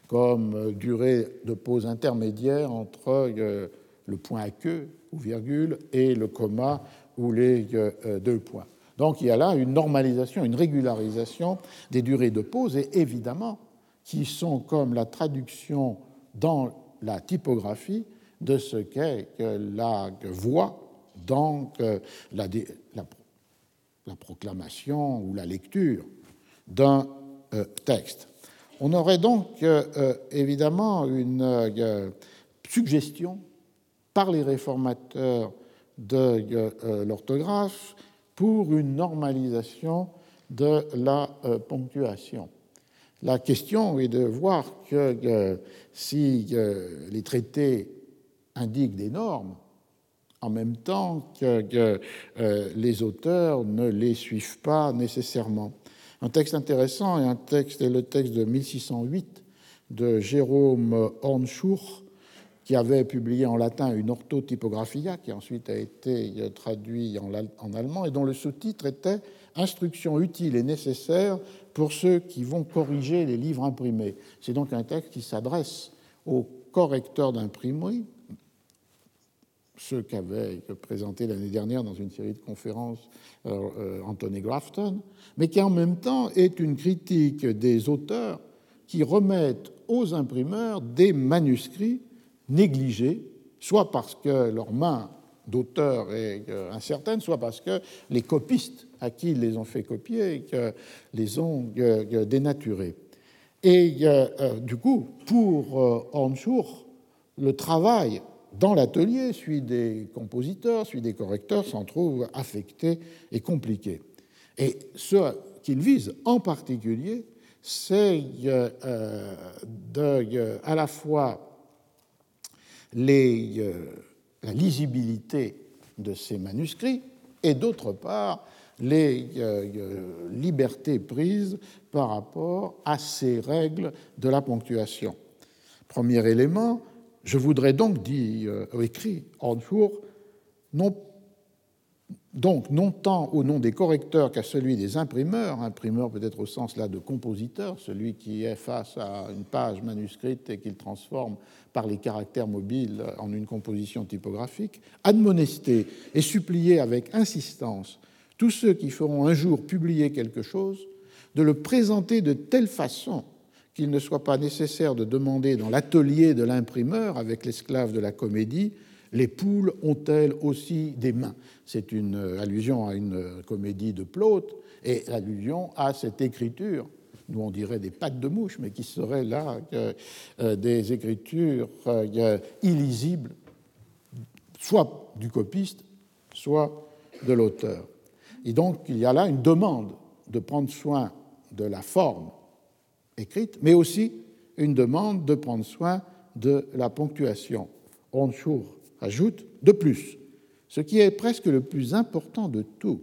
comme durée de pause intermédiaire entre le point à queue ou virgule et le comma ou les deux points. Donc, il y a là une normalisation, une régularisation des durées de pause et évidemment qui sont comme la traduction dans la typographie de ce qu'est la voix dans la, dé, la, la proclamation ou la lecture d'un euh, texte. On aurait donc euh, évidemment une euh, suggestion par les réformateurs de euh, l'orthographe pour une normalisation de la euh, ponctuation. La question est de voir que euh, si euh, les traités indique des normes, en même temps que, que euh, les auteurs ne les suivent pas nécessairement. Un texte intéressant est, un texte, est le texte de mille six cent huit de Jérôme Hornschuch, qui avait publié en latin une orthotypographia, qui ensuite a été traduit en, en allemand, et dont le sous-titre était « Instructions utiles et nécessaires pour ceux qui vont corriger les livres imprimés ». C'est donc un texte qui s'adresse aux correcteurs d'imprimerie, ceux qu'avait présenté l'année dernière dans une série de conférences euh, Anthony Grafton, mais qui en même temps est une critique des auteurs qui remettent aux imprimeurs des manuscrits négligés, soit parce que leur main d'auteur est euh, incertaine, soit parce que les copistes à qui ils les ont fait copier euh, les ont euh, dénaturés. Et euh, euh, du coup, pour euh, Hornschuch, le travail dans l'atelier, celui des compositeurs, celui des correcteurs, s'en trouve affecté et compliqué. Et ce qu'il vise en particulier, c'est euh, de, euh, à la fois les, euh, la lisibilité de ces manuscrits et d'autre part les euh, libertés prises par rapport à ces règles de la ponctuation. Premier élément, je voudrais donc, dit euh, écrit Hornschuch, non, donc non tant au nom des correcteurs qu'à celui des imprimeurs, imprimeur peut-être au sens là de compositeur, celui qui est face à une page manuscrite et qu'il transforme par les caractères mobiles en une composition typographique, admonester et supplier avec insistance tous ceux qui feront un jour publier quelque chose, de le présenter de telle façon qu'il ne soit pas nécessaire de demander dans l'atelier de l'imprimeur, avec l'esclave de la comédie, « Les poules ont-elles aussi des mains ?» C'est une allusion à une comédie de Plaute et l'allusion à cette écriture nous on dirait des pattes de mouche, mais qui seraient là euh, des écritures euh, illisibles, soit du copiste, soit de l'auteur. Et donc il y a là une demande de prendre soin de la forme écrite, mais aussi une demande de prendre soin de la ponctuation. Hornschuch ajoute de plus, ce qui est presque le plus important de tout,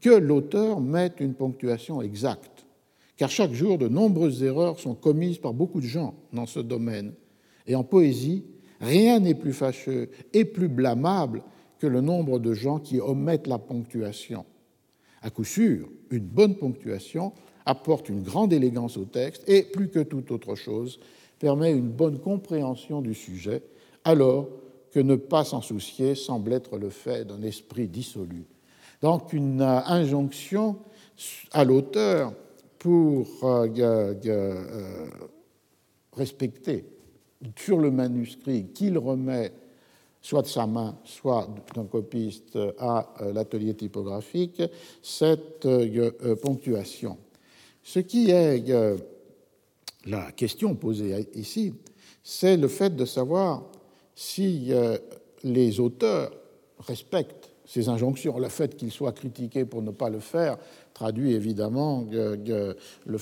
que l'auteur mette une ponctuation exacte, car chaque jour de nombreuses erreurs sont commises par beaucoup de gens dans ce domaine. Et en poésie, rien n'est plus fâcheux et plus blâmable que le nombre de gens qui omettent la ponctuation. À coup sûr, une bonne ponctuation apporte une grande élégance au texte et, plus que toute autre chose, permet une bonne compréhension du sujet, alors que ne pas s'en soucier semble être le fait d'un esprit dissolu. Donc une injonction à l'auteur pour euh, euh, respecter sur le manuscrit qu'il remet soit de sa main, soit d'un copiste à l'atelier typographique, cette euh, ponctuation. Ce qui est euh, la question posée ici, c'est le fait de savoir si euh, les auteurs respectent ces injonctions. Le fait qu'ils soient critiqués pour ne pas le faire traduit évidemment euh, euh, le,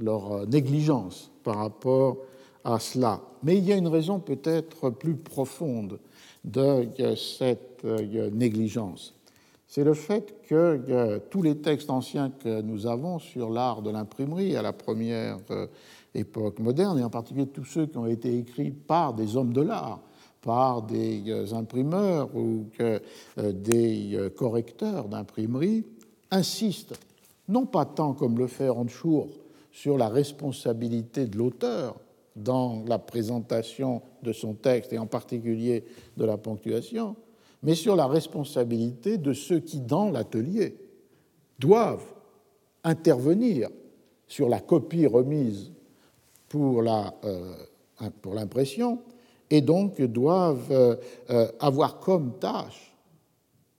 leur négligence par rapport à cela. Mais il y a une raison peut-être plus profonde de euh, cette euh, négligence. C'est le fait que euh, tous les textes anciens que nous avons sur l'art de l'imprimerie à la première euh, époque moderne, et en particulier tous ceux qui ont été écrits par des hommes de l'art, par des imprimeurs ou des correcteurs d'imprimerie, insistent, non pas tant comme le fait Hornschuch sur la responsabilité de l'auteur dans la présentation de son texte et en particulier de la ponctuation, mais sur la responsabilité de ceux qui, dans l'atelier, doivent intervenir sur la copie remise pour la, euh, pour l'impression, et donc doivent euh, euh, avoir comme tâche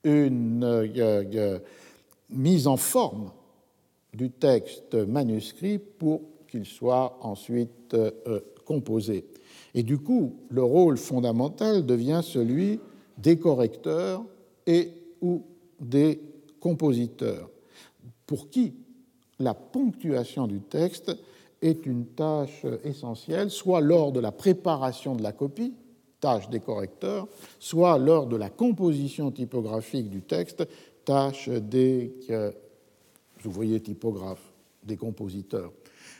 une euh, euh, mise en forme du texte manuscrit pour qu'il soit ensuite euh, composé. Et du coup, le rôle fondamental devient celui des correcteurs et ou des compositeurs, pour qui la ponctuation du texte est une tâche essentielle, soit lors de la préparation de la copie, tâche des correcteurs, soit lors de la composition typographique du texte, tâche des euh, ouvriers typographes, des compositeurs.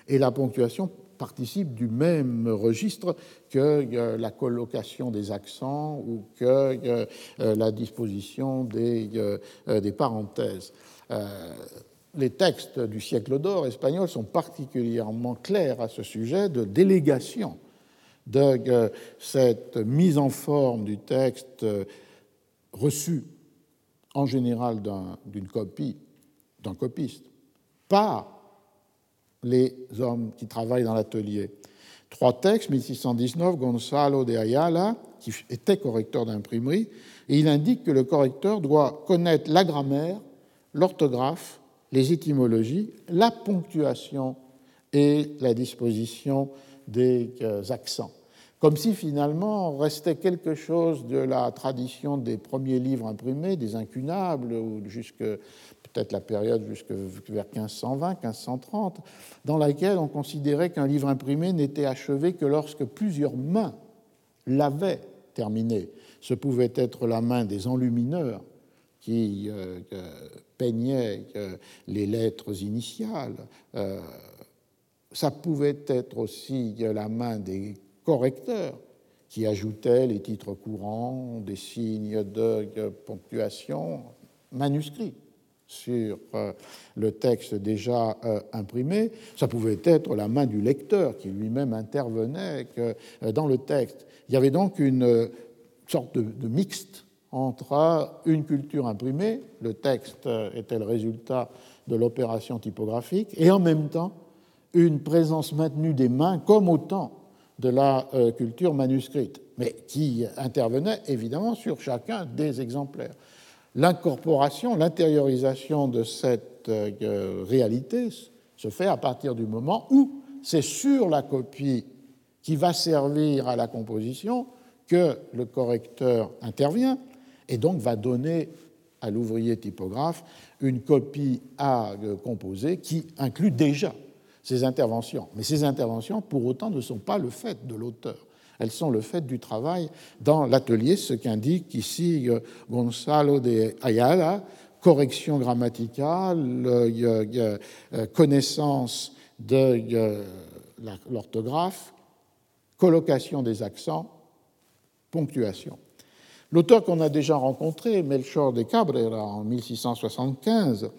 Et la ponctuation participe du même registre que euh, la collocation des accents ou que euh, la disposition des, euh, des parenthèses. Euh, Les textes du siècle d'or espagnol sont particulièrement clairs à ce sujet de délégation de cette mise en forme du texte reçu en général d'un, d'une copie, d'un copiste, par les hommes qui travaillent dans l'atelier. Trois textes, mille six cent dix-neuf, Gonzalo de Ayala, qui était correcteur d'imprimerie, et il indique que le correcteur doit connaître la grammaire, l'orthographe, les étymologies, la ponctuation et la disposition des accents. Comme si finalement restait quelque chose de la tradition des premiers livres imprimés, des incunables, ou jusque, peut-être la période jusque vers quinze cent vingt, quinze cent trente, dans laquelle on considérait qu'un livre imprimé n'était achevé que lorsque plusieurs mains l'avaient terminé. Ce pouvait être la main des enlumineurs, qui euh, peignait euh, les lettres initiales. Euh, ça pouvait être aussi la main des correcteurs qui ajoutaient les titres courants, des signes de euh, ponctuation manuscrits sur euh, le texte déjà euh, imprimé. Ça pouvait être la main du lecteur qui lui-même intervenait que, euh, dans le texte. Il y avait donc une euh, sorte de, de mixte entre une culture imprimée, le texte était le résultat de l'opération typographique, et en même temps une présence maintenue des mains comme au temps de la culture manuscrite, mais qui intervenait évidemment sur chacun des exemplaires. L'incorporation, l'intériorisation de cette réalité se fait à partir du moment où c'est sur la copie qui va servir à la composition que le correcteur intervient et donc va donner à l'ouvrier typographe une copie à composer qui inclut déjà ces interventions. Mais ces interventions, pour autant, ne sont pas le fait de l'auteur. Elles sont le fait du travail dans l'atelier, ce qu'indique ici Gonzalo de Ayala, correction grammaticale, connaissance de l'orthographe, collocation des accents, ponctuation. L'auteur qu'on a déjà rencontré, Melchor de Cabrera, en mille six cent soixante-quinze,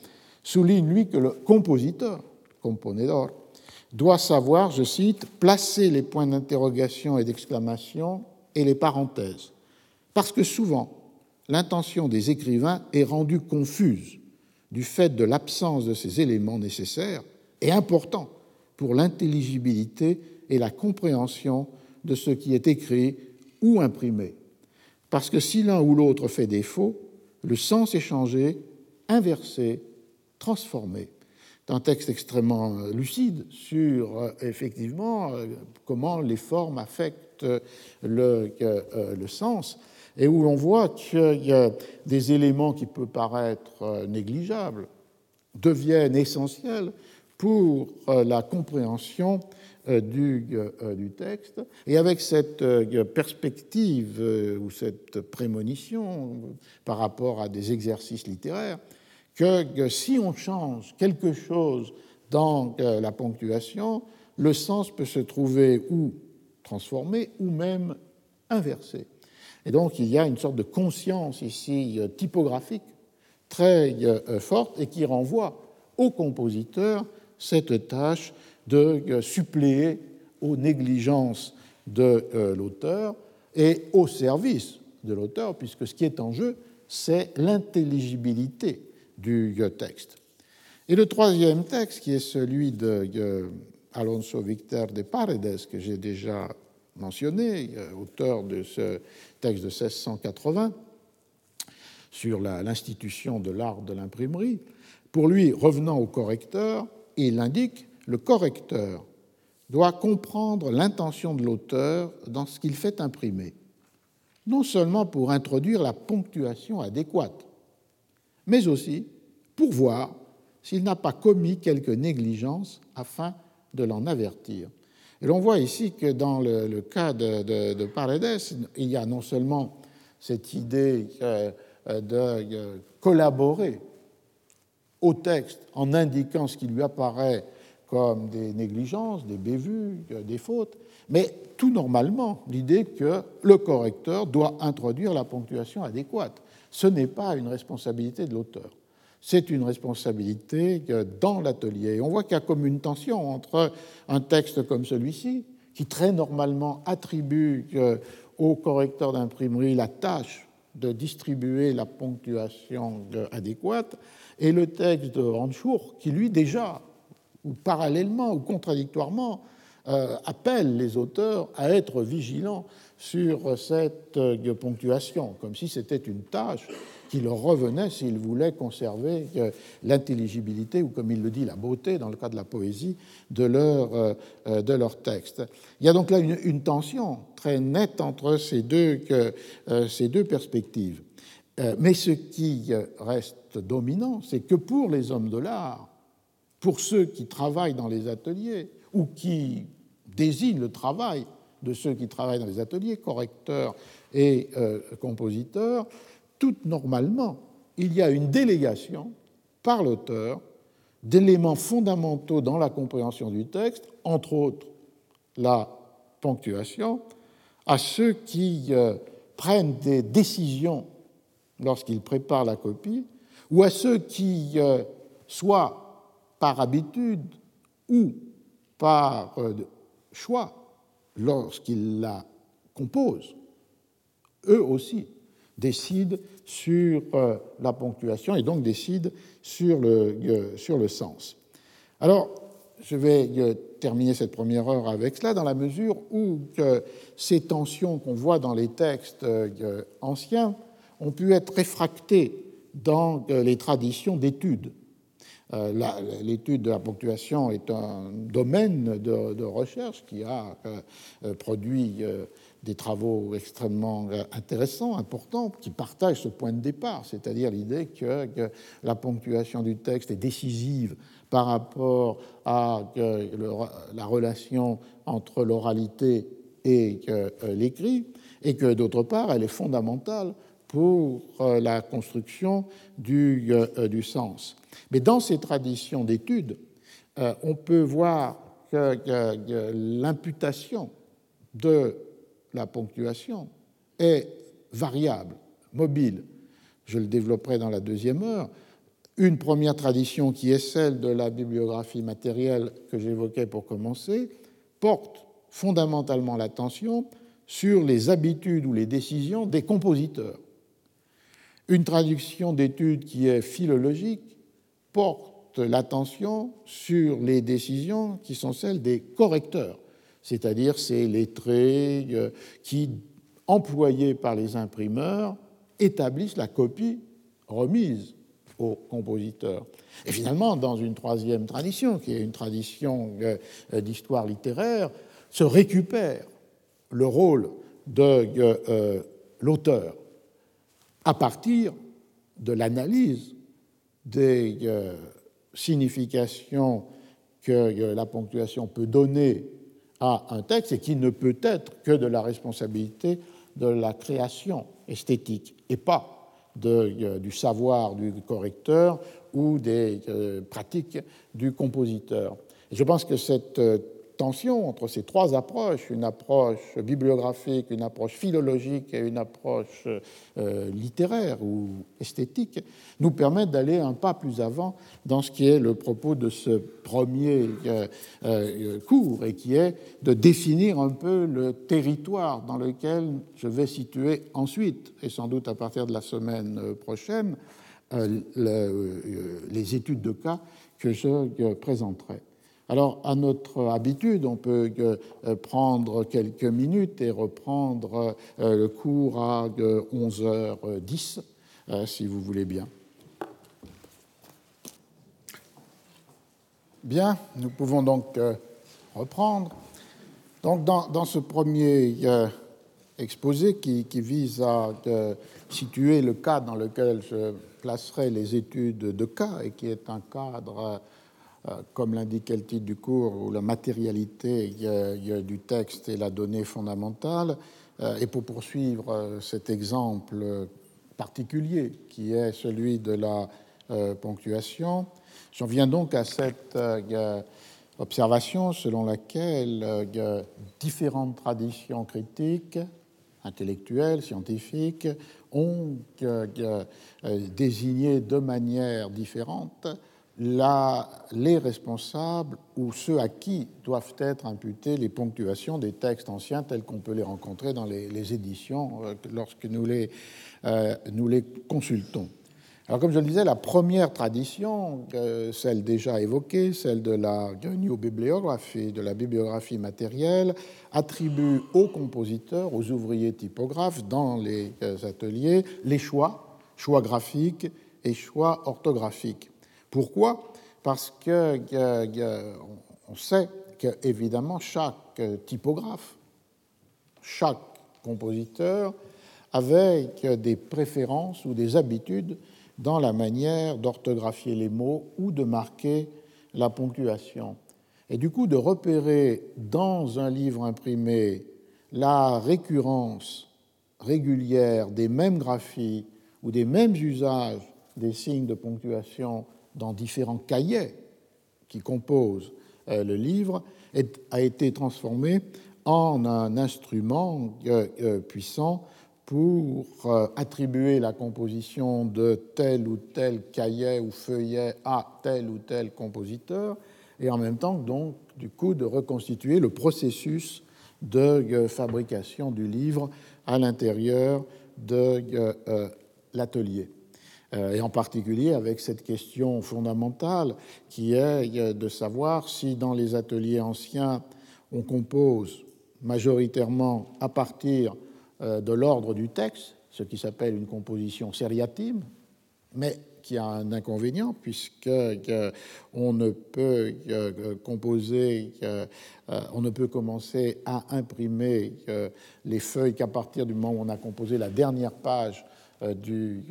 souligne, lui, que le compositeur, componedor, doit savoir, je cite, « placer les points d'interrogation et d'exclamation et les parenthèses, parce que souvent, l'intention des écrivains est rendue confuse du fait de l'absence de ces éléments nécessaires et importants pour l'intelligibilité et la compréhension de ce qui est écrit ou imprimé. Parce que si l'un ou l'autre fait défaut, le sens est changé, inversé, transformé. » C'est un texte extrêmement lucide sur, euh, effectivement, euh, comment les formes affectent le, euh, le sens, et où l'on voit qu'il y a des éléments qui peuvent paraître négligeables deviennent essentiels pour euh, la compréhension Du, euh, du texte, et avec cette euh, perspective euh, ou cette prémonition euh, par rapport à des exercices littéraires, que, que si on change quelque chose dans euh, la ponctuation, le sens peut se trouver ou transformé ou même inversé. Et donc il y a une sorte de conscience ici typographique très euh, forte et qui renvoie au compositeur cette tâche de suppléer aux négligences de euh, l'auteur et au service de l'auteur, puisque ce qui est en jeu, c'est l'intelligibilité du euh, texte. Et le troisième texte, qui est celui de euh, Alonso Victor de Paredes, que j'ai déjà mentionné, euh, auteur de ce texte de mille six cent quatre-vingts sur la, l'institution de l'art de l'imprimerie, pour lui, revenant au correcteur, il indique: le correcteur doit comprendre l'intention de l'auteur dans ce qu'il fait imprimer, non seulement pour introduire la ponctuation adéquate, mais aussi pour voir s'il n'a pas commis quelque négligence afin de l'en avertir. Et l'on voit ici que dans le, le cas de, de, de Paredes, il y a non seulement cette idée de collaborer au texte en indiquant ce qui lui apparaît comme des négligences, des bévues, des fautes, mais tout normalement, l'idée que le correcteur doit introduire la ponctuation adéquate. Ce n'est pas une responsabilité de l'auteur, c'est une responsabilité dans l'atelier. Et on voit qu'il y a comme une tension entre un texte comme celui-ci, qui très normalement attribue au correcteur d'imprimerie la tâche de distribuer la ponctuation adéquate, et le texte de Hornschuch, qui lui déjà, ou parallèlement ou contradictoirement, euh, appelle les auteurs à être vigilants sur cette euh, ponctuation, comme si c'était une tâche qui leur revenait s'ils voulaient conserver euh, l'intelligibilité ou, comme il le dit, la beauté, dans le cas de la poésie, de leur, euh, de leur texte. Il y a donc là une, une tension très nette entre ces deux, euh, ces deux perspectives. Euh, mais ce qui reste dominant, c'est que pour les hommes de l'art, pour ceux qui travaillent dans les ateliers ou qui désignent le travail de ceux qui travaillent dans les ateliers, correcteurs et euh, compositeurs, tout normalement, il y a une délégation par l'auteur d'éléments fondamentaux dans la compréhension du texte, entre autres la ponctuation, à ceux qui euh, prennent des décisions lorsqu'ils préparent la copie, ou à ceux qui euh, soient par habitude ou par choix, lorsqu'ils la composent, eux aussi décident sur la ponctuation et donc décident sur le, sur le sens. Alors, je vais terminer cette première heure avec cela, dans la mesure où que ces tensions qu'on voit dans les textes anciens ont pu être réfractées dans les traditions d'études. Euh, l'étude de la ponctuation est un domaine de, de recherche qui a euh, produit euh, des travaux extrêmement intéressants, importants, qui partagent ce point de départ, c'est-à-dire l'idée que, que la ponctuation du texte est décisive par rapport à que, le, la relation entre l'oralité et que, l'écrit, et que, d'autre part, elle est fondamentale pour euh, la construction du, euh, du sens. Mais dans ces traditions d'études, euh, on peut voir que, que, que l'imputation de la ponctuation est variable, mobile. Je le développerai dans la deuxième heure. Une première tradition, qui est celle de la bibliographie matérielle que j'évoquais pour commencer, porte fondamentalement l'attention sur les habitudes ou les décisions des compositeurs. Une tradition d'études qui est philologique porte l'attention sur les décisions qui sont celles des correcteurs, c'est-à-dire ces lettrés qui, employés par les imprimeurs, établissent la copie remise aux compositeurs. Et finalement, dans une troisième tradition, qui est une tradition d'histoire littéraire, se récupère le rôle de euh, l'auteur à partir de l'analyse des euh, significations que euh, la ponctuation peut donner à un texte et qui ne peut être que de la responsabilité de la création esthétique et pas de, euh, du savoir du correcteur ou des euh, pratiques du compositeur. Et je pense que cette euh, tension entre ces trois approches, une approche bibliographique, une approche philologique et une approche euh, littéraire ou esthétique, nous permettent d'aller un pas plus avant dans ce qui est le propos de ce premier euh, euh, cours et qui est de définir un peu le territoire dans lequel je vais situer ensuite, et sans doute à partir de la semaine prochaine, euh, le, euh, les études de cas que je euh, présenterai. Alors, à notre habitude, on peut prendre quelques minutes et reprendre le cours à onze heures dix, si vous voulez bien. Bien, nous pouvons donc reprendre. Donc, dans, dans ce premier exposé qui, qui vise à situer le cadre dans lequel je placerai les études de cas et qui est un cadre, comme l'indiquait le titre du cours, où la matérialité du texte est la donnée fondamentale. Et pour poursuivre cet exemple particulier qui est celui de la ponctuation, j'en viens donc à cette observation selon laquelle différentes traditions critiques, intellectuelles, scientifiques, ont désigné de manière différente La, les responsables ou ceux à qui doivent être imputées les ponctuations des textes anciens tels qu'on peut les rencontrer dans les, les éditions euh, lorsque nous les, euh, nous les consultons. Alors, comme je le disais, la première tradition, euh, celle déjà évoquée, celle de la de New Bibliography, de la bibliographie matérielle, attribue aux compositeurs, aux ouvriers typographes dans les euh, ateliers, les choix, choix graphiques et choix orthographiques. Pourquoi ? Parce que euh, on sait qu'évidemment chaque typographe, chaque compositeur avait des préférences ou des habitudes dans la manière d'orthographier les mots ou de marquer la ponctuation. Et du coup, de repérer dans un livre imprimé la récurrence régulière des mêmes graphies ou des mêmes usages des signes de ponctuation dans différents cahiers qui composent le livre, a été transformé en un instrument puissant pour attribuer la composition de tel ou tel cahier ou feuillet à tel ou tel compositeur, et en même temps, donc, du coup, de reconstituer le processus de fabrication du livre à l'intérieur de l'atelier. Et en particulier avec cette question fondamentale qui est de savoir si dans les ateliers anciens, on compose majoritairement à partir de l'ordre du texte, ce qui s'appelle une composition seriatim, mais qui a un inconvénient, puisqu'on ne peut composer, on ne peut commencer à imprimer les feuilles qu'à partir du moment où on a composé la dernière page du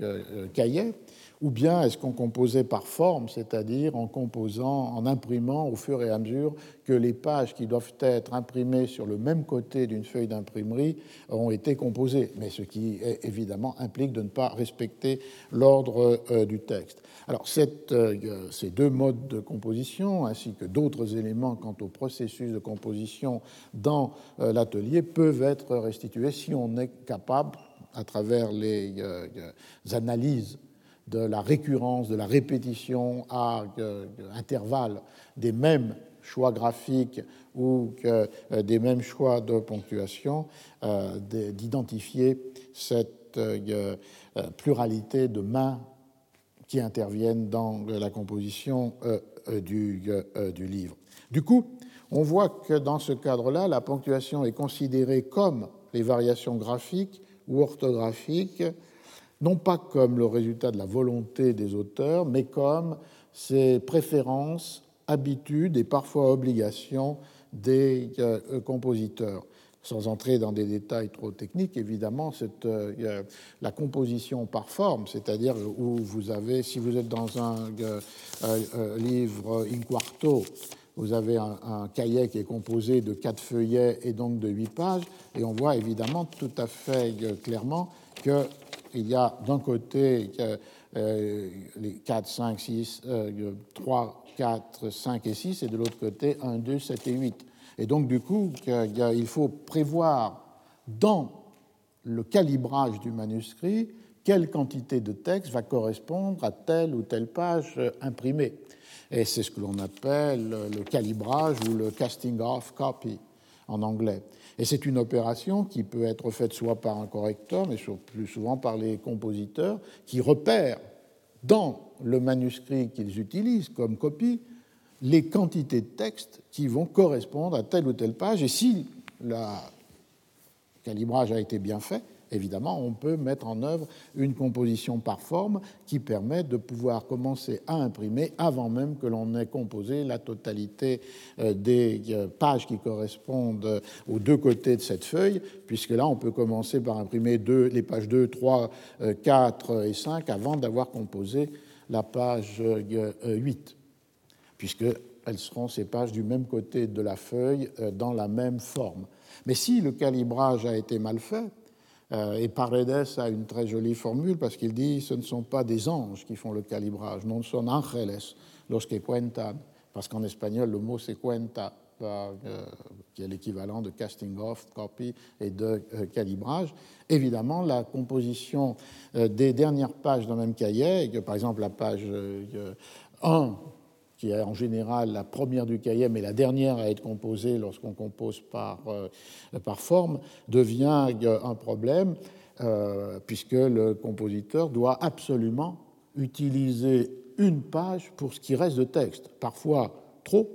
cahier, ou bien est-ce qu'on composait par forme, c'est-à-dire en composant, en imprimant au fur et à mesure que les pages qui doivent être imprimées sur le même côté d'une feuille d'imprimerie ont été composées, mais ce qui évidemment implique de ne pas respecter l'ordre euh, du texte. Alors cette, euh, ces deux modes de composition, ainsi que d'autres éléments quant au processus de composition dans euh, l'atelier, peuvent être restitués si on est capable, à travers les euh, analyses de la récurrence, de la répétition à euh, intervalles des mêmes choix graphiques ou euh, des mêmes choix de ponctuation, euh, d'identifier cette euh, pluralité de mains qui interviennent dans la composition euh, du, euh, du livre. Du coup, on voit que dans ce cadre-là, la ponctuation est considérée comme les variations graphiques ou orthographiques, non pas comme le résultat de la volonté des auteurs, mais comme ces préférences, habitudes et parfois obligations des euh, compositeurs. Sans entrer dans des détails trop techniques, évidemment, cette, euh, la composition par forme, c'est-à-dire où vous avez, si vous êtes dans un euh, euh, livre in quarto, vous avez un, un cahier qui est composé de quatre feuillets et donc de huit pages, et on voit évidemment tout à fait euh, clairement que il y a d'un côté euh, les quatre, cinq, six, euh, trois, quatre, cinq et six, et de l'autre côté un, deux, sept et huit. Et donc, du coup, il faut prévoir dans le calibrage du manuscrit quelle quantité de texte va correspondre à telle ou telle page imprimée. Et c'est ce que l'on appelle le calibrage ou le casting off copy en anglais. Et c'est une opération qui peut être faite soit par un correcteur, mais plus souvent par les compositeurs, qui repèrent dans le manuscrit qu'ils utilisent comme copie les quantités de textes qui vont correspondre à telle ou telle page. Et si le calibrage a été bien fait, évidemment, on peut mettre en œuvre une composition par forme qui permet de pouvoir commencer à imprimer avant même que l'on ait composé la totalité des pages qui correspondent aux deux côtés de cette feuille, puisque là, on peut commencer par imprimer deux, les pages deux, trois, quatre et cinq avant d'avoir composé la page huit, puisqu'elles seront ces pages du même côté de la feuille dans la même forme. Mais si le calibrage a été mal fait, et Paredes a une très jolie formule parce qu'il dit « ce ne sont pas des anges qui font le calibrage, non son ángeles los que cuentan », parce qu'en espagnol, le mot c'est « cuenta », qui est l'équivalent de « casting off », « copy » et de « calibrage ». Évidemment, la composition des dernières pages d'un même cahier, par exemple la page un, qui est en général la première du cahier, mais la dernière à être composée lorsqu'on compose par, euh, par forme, devient un problème, euh, puisque le compositeur doit absolument utiliser une page pour ce qui reste de texte, parfois trop,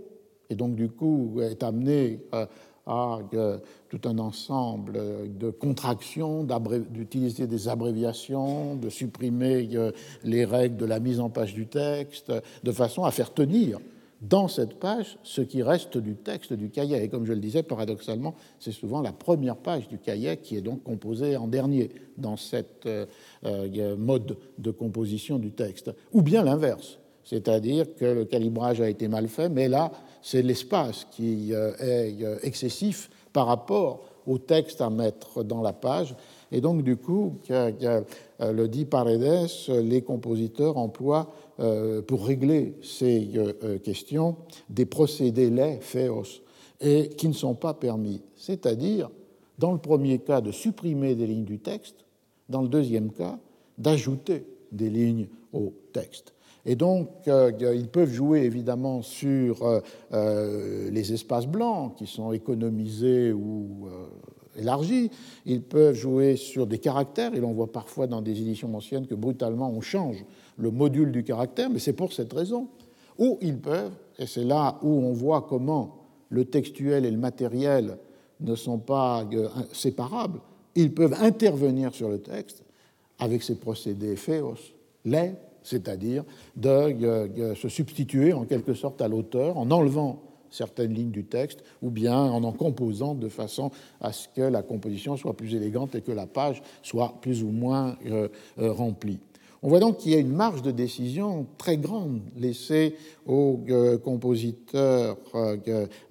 et donc du coup est amené euh, à euh, tout un ensemble de contractions, d'utiliser des abréviations, de supprimer euh, les règles de la mise en page du texte, de façon à faire tenir dans cette page ce qui reste du texte du cahier. Et comme je le disais, paradoxalement, c'est souvent la première page du cahier qui est donc composée en dernier dans cette euh, euh, mode de composition du texte. Ou bien l'inverse, c'est-à-dire que le calibrage a été mal fait, mais là, c'est l'espace qui est excessif par rapport au texte à mettre dans la page. Et donc, du coup, le dit Paredes, les compositeurs emploient, pour régler ces questions, des procédés laids, feos, et qui ne sont pas permis. C'est-à-dire, dans le premier cas, de supprimer des lignes du texte, dans le deuxième cas, d'ajouter des lignes au texte. Et donc, euh, ils peuvent jouer évidemment sur euh, les espaces blancs qui sont économisés ou euh, élargis. Ils peuvent jouer sur des caractères. Et l'on voit parfois dans des éditions anciennes que brutalement on change le module du caractère, mais c'est pour cette raison. Ou ils peuvent, et c'est là où on voit comment le textuel et le matériel ne sont pas euh, séparables, ils peuvent intervenir sur le texte avec ces procédés feos, les c'est-à-dire de se substituer en quelque sorte à l'auteur en enlevant certaines lignes du texte ou bien en en composant de façon à ce que la composition soit plus élégante et que la page soit plus ou moins remplie. On voit donc qu'il y a une marge de décision très grande laissée aux compositeurs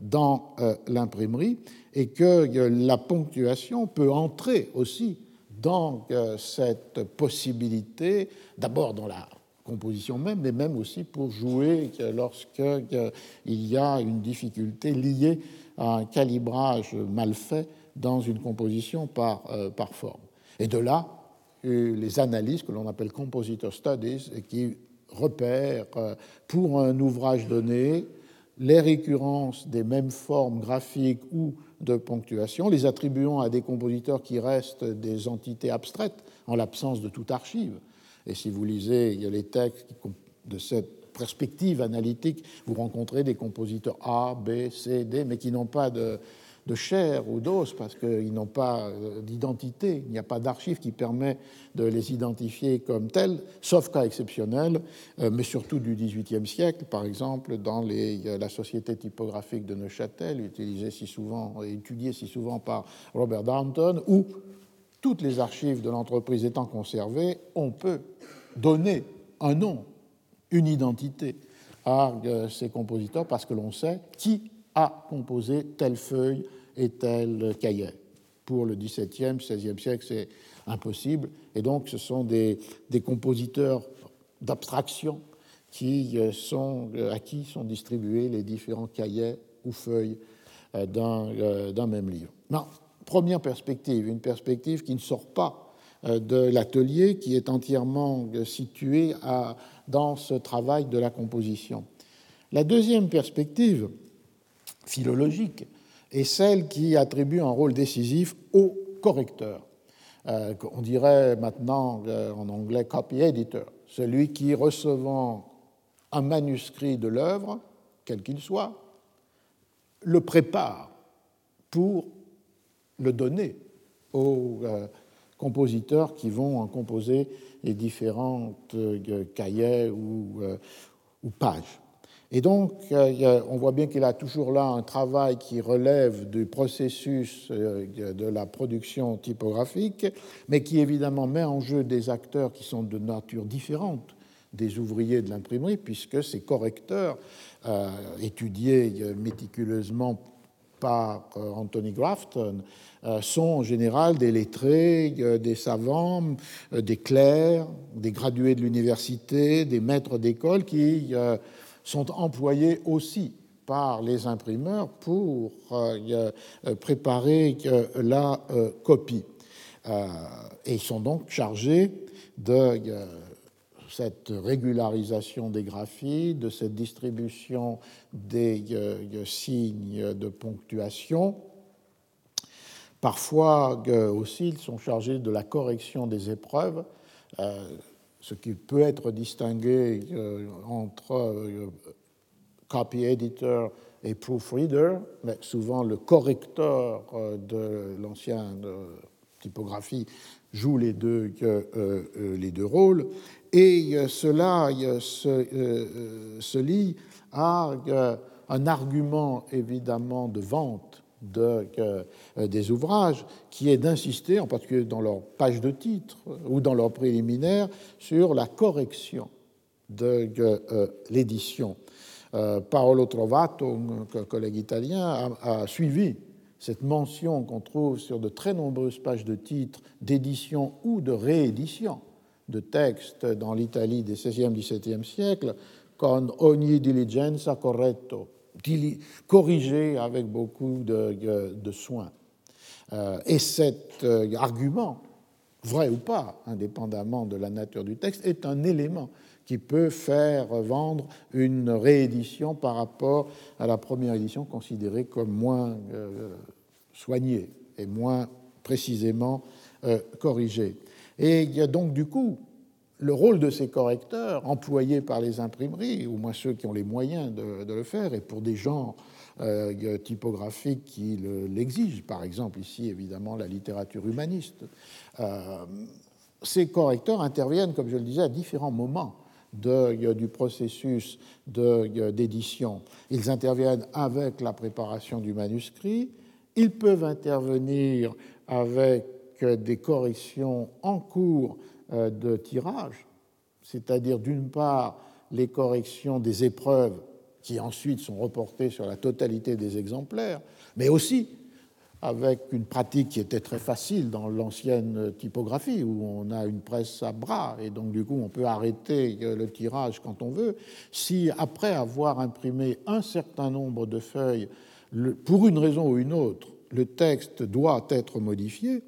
dans l'imprimerie et que la ponctuation peut entrer aussi dans cette possibilité, d'abord dans la composition même, mais même aussi pour jouer lorsqu'il y a une difficulté liée à un calibrage mal fait dans une composition par, par forme. Et de là, les analyses que l'on appelle compositor studies et qui repèrent pour un ouvrage donné les récurrences des mêmes formes graphiques ou de ponctuation, les attribuant à des compositeurs qui restent des entités abstraites en l'absence de toute archive. Et si vous lisez les textes de cette perspective analytique, vous rencontrez des compositeurs A, B, C, D, mais qui n'ont pas de... de chair ou d'os, parce qu'ils n'ont pas d'identité, il n'y a pas d'archive qui permet de les identifier comme tels, sauf cas exceptionnels, mais surtout du dix-huitième siècle, par exemple, dans les, la Société typographique de Neuchâtel, utilisée si souvent, étudiée si souvent par Robert Downton, où toutes les archives de l'entreprise étant conservées, on peut donner un nom, une identité à ces compositeurs, parce que l'on sait qui a composé telle feuille et tel cahier. Pour le dix-septième, seizième siècle, c'est impossible. Et donc, ce sont des, des compositeurs d'abstraction qui sont, à qui sont distribués les différents cahiers ou feuilles d'un, d'un même livre. Non, première perspective, une perspective qui ne sort pas de l'atelier, qui est entièrement située à, dans ce travail de la composition. La deuxième perspective philologique, et celle qui attribue un rôle décisif au correcteur. Euh, on dirait maintenant euh, en anglais « copy editor », celui qui, recevant un manuscrit de l'œuvre, quel qu'il soit, le prépare pour le donner aux euh, compositeurs qui vont en composer les différentes euh, cahiers ou, euh, ou pages. Et donc, on voit bien qu'il a toujours là un travail qui relève du processus de la production typographique, mais qui évidemment met en jeu des acteurs qui sont de nature différente des ouvriers de l'imprimerie, puisque ces correcteurs, euh, étudiés méticuleusement par Anthony Grafton, sont en général des lettrés, des savants, des clercs, des gradués de l'université, des maîtres d'école qui... Euh, sont employés aussi par les imprimeurs pour préparer la copie. Et ils sont donc chargés de cette régularisation des graphies, de cette distribution des signes de ponctuation. Parfois aussi, ils sont chargés de la correction des épreuves, ce qui peut être distingué entre copy editor et proofreader, mais souvent le correcteur de l'ancienne typographie joue les deux, les deux rôles, et cela se, se lie à un argument évidemment de vente De, euh, des ouvrages, qui est d'insister, en particulier dans leur page de titre ou dans leur préliminaire, sur la correction de euh, l'édition. Euh, Paolo Trovato, un collègue italien, a, a suivi cette mention qu'on trouve sur de très nombreuses pages de titres d'édition ou de réédition de textes dans l'Italie des seizième, dix-septième siècle, con ogni diligenza corretto, corrigé avec beaucoup de, de soin. Euh, et cet euh, argument, vrai ou pas, indépendamment de la nature du texte, est un élément qui peut faire vendre une réédition par rapport à la première édition considérée comme moins euh, soignée et moins précisément euh, corrigée. Et il y a donc du coup le rôle de ces correcteurs, employés par les imprimeries, ou moins ceux qui ont les moyens de, de le faire, et pour des genres euh, typographiques qui le, l'exigent, par exemple ici, évidemment, la littérature humaniste, euh, ces correcteurs interviennent, comme je le disais, à différents moments de, du processus de, d'édition. Ils interviennent avec la préparation du manuscrit, ils peuvent intervenir avec des corrections en cours de tirage, c'est-à-dire d'une part les corrections des épreuves qui ensuite sont reportées sur la totalité des exemplaires, mais aussi avec une pratique qui était très facile dans l'ancienne typographie, où on a une presse à bras, et donc du coup on peut arrêter le tirage quand on veut. Si après avoir imprimé un certain nombre de feuilles, pour une raison ou une autre, le texte doit être modifié,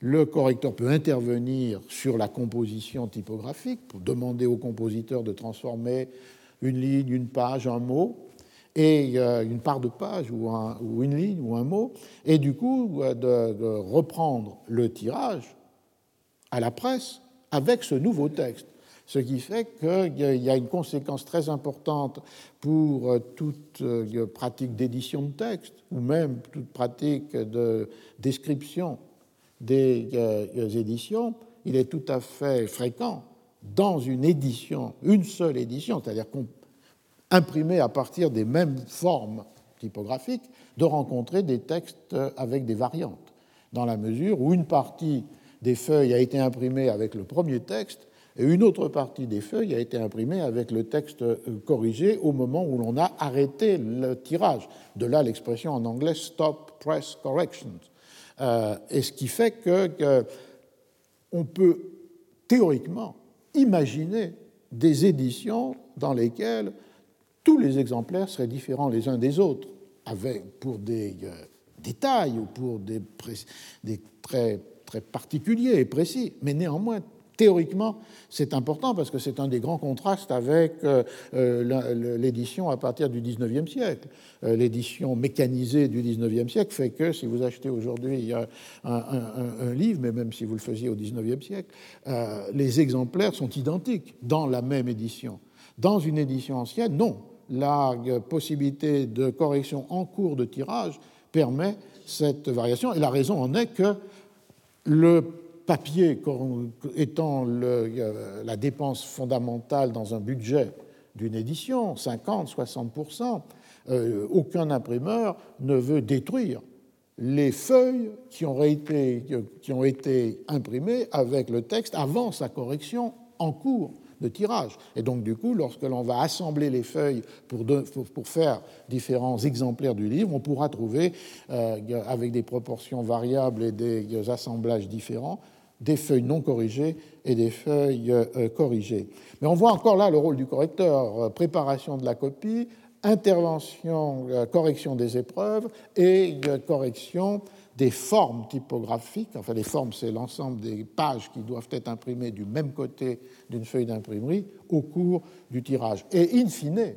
le correcteur peut intervenir sur la composition typographique pour demander au compositeur de transformer une ligne, une page, un mot, et une part de page ou, un, ou une ligne ou un mot, et du coup de, de reprendre le tirage à la presse avec ce nouveau texte. Ce qui fait qu'il y a une conséquence très importante pour toute pratique d'édition de texte ou même toute pratique de description des éditions. Il est tout à fait fréquent dans une édition, une seule édition, c'est-à-dire qu'on imprimés à partir des mêmes formes typographiques, de rencontrer des textes avec des variantes, dans la mesure où une partie des feuilles a été imprimée avec le premier texte et une autre partie des feuilles a été imprimée avec le texte corrigé au moment où l'on a arrêté le tirage. De là l'expression en anglais « stop press corrections ». Euh, et ce qui fait que, que on peut théoriquement imaginer des éditions dans lesquelles tous les exemplaires seraient différents les uns des autres, avec, pour des euh, détails ou pour des, pré- des traits très particuliers et précis. Mais néanmoins, théoriquement, c'est important parce que c'est un des grands contrastes avec euh, l'édition à partir du dix-neuvième siècle. Euh, l'édition mécanisée du dix-neuvième siècle fait que si vous achetez aujourd'hui euh, un, un, un livre, mais même si vous le faisiez au dix-neuvième siècle, euh, les exemplaires sont identiques dans la même édition. Dans une édition ancienne, non. La possibilité de correction en cours de tirage permet cette variation. Et la raison en est que le papier étant le, la dépense fondamentale dans un budget d'une édition, cinquante à soixante pour cent, euh, aucun imprimeur ne veut détruire les feuilles qui ont été, qui ont été imprimées avec le texte avant sa correction en cours de tirage. Et donc, du coup, lorsque l'on va assembler les feuilles pour, de, pour faire différents exemplaires du livre, on pourra trouver, euh, avec des proportions variables et des assemblages différents, des feuilles non corrigées et des feuilles euh, corrigées. Mais on voit encore là le rôle du correcteur, préparation de la copie, intervention, euh, correction des épreuves et euh, correction des formes typographiques. Enfin, les formes, c'est l'ensemble des pages qui doivent être imprimées du même côté d'une feuille d'imprimerie au cours du tirage. Et in fine,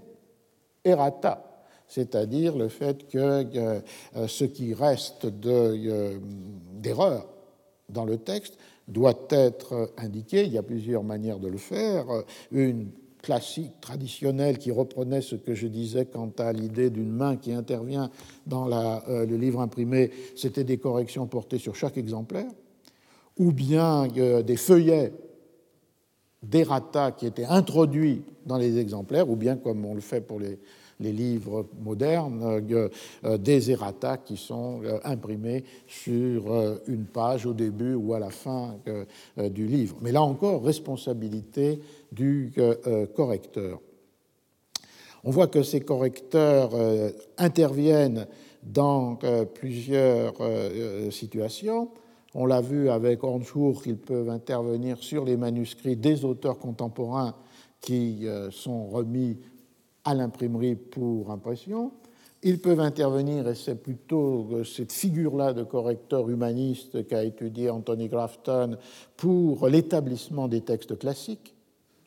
errata, c'est-à-dire le fait que euh, ce qui reste de, euh, d'erreur dans le texte doit être indiqué. Il y a plusieurs manières de le faire. Une classique, traditionnel, qui reprenait ce que je disais quant à l'idée d'une main qui intervient dans la, euh, le livre imprimé, c'était des corrections portées sur chaque exemplaire, ou bien euh, des feuillets d'errata qui étaient introduits dans les exemplaires, ou bien, comme on le fait pour les, les livres modernes, euh, euh, des errata qui sont euh, imprimés sur euh, une page au début ou à la fin euh, euh, du livre. Mais là encore, responsabilité du euh, correcteur. On voit que ces correcteurs euh, interviennent dans euh, plusieurs euh, situations. On l'a vu avec Hornschuch, ils peuvent intervenir sur les manuscrits des auteurs contemporains qui euh, sont remis à l'imprimerie pour impression. Ils peuvent intervenir, et c'est plutôt cette figure-là de correcteur humaniste qu'a étudié Anthony Grafton pour l'établissement des textes classiques,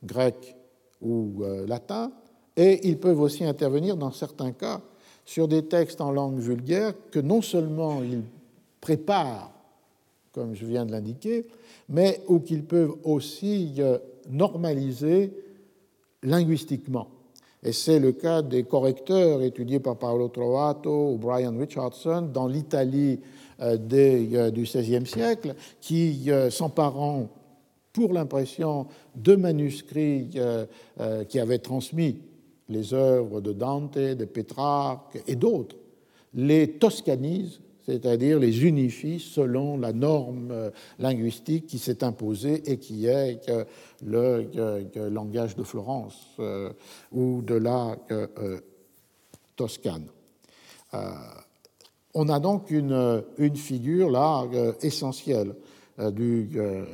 grecs ou euh, latins, et ils peuvent aussi intervenir dans certains cas sur des textes en langue vulgaire que non seulement ils préparent, comme je viens de l'indiquer, mais où qu'ils peuvent aussi euh, normaliser linguistiquement. Et c'est le cas des correcteurs étudiés par Paolo Trovato ou Brian Richardson dans l'Italie euh, des, euh, du seizième siècle, qui, euh, s'emparant pour l'impression de manuscrits euh, euh, qui avaient transmis les œuvres de Dante, de Pétrarque et d'autres, les toscanise, c'est-à-dire les unifie selon la norme linguistique qui s'est imposée et qui est le langage de Florence euh, ou de la euh, Toscane. Euh, on a donc une, une figure là essentielle euh, du, euh,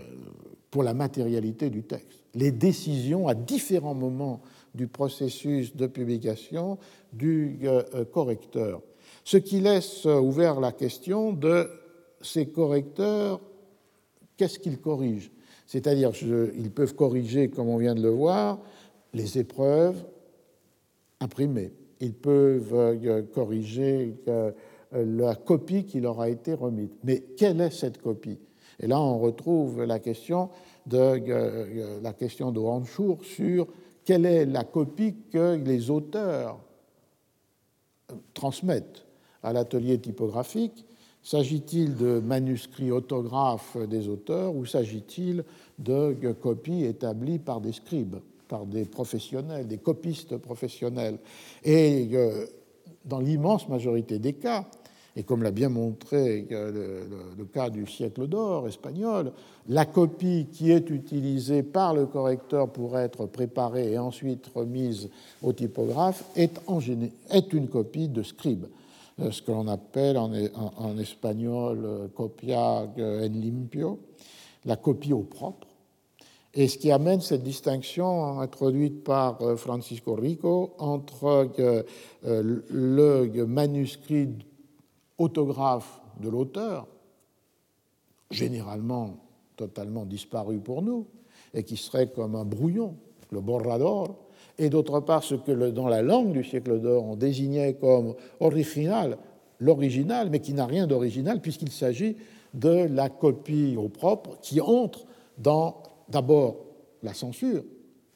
pour la matérialité du texte. Les décisions à différents moments du processus de publication du euh, correcteur. Ce qui laisse ouvert la question de ces correcteurs, qu'est-ce qu'ils corrigent ? C'est-à-dire, je, ils peuvent corriger, comme on vient de le voir, les épreuves imprimées. Ils peuvent euh, corriger euh, la copie qui leur a été remise. Mais quelle est cette copie ? Et là, on retrouve la question de, euh, la question de Hornschuch sur quelle est la copie que les auteurs transmettent à l'atelier typographique. S'agit-il de manuscrits autographes des auteurs ou s'agit-il de copies établies par des scribes, par des professionnels, des copistes professionnels ? Et dans l'immense majorité des cas, et comme l'a bien montré le, le, le cas du siècle d'or espagnol, la copie qui est utilisée par le correcteur pour être préparée et ensuite remise au typographe est, en, est une copie de scribe, ce que l'on appelle en, en, en espagnol « copia en limpio », la copie au propre. Et ce qui amène cette distinction introduite par Francisco Rico entre le manuscrit autographe de l'auteur, généralement totalement disparu pour nous, et qui serait comme un brouillon, le borrador, et d'autre part ce que le, dans la langue du siècle d'or on désignait comme original, l'original, mais qui n'a rien d'original puisqu'il s'agit de la copie au propre qui entre dans d'abord la censure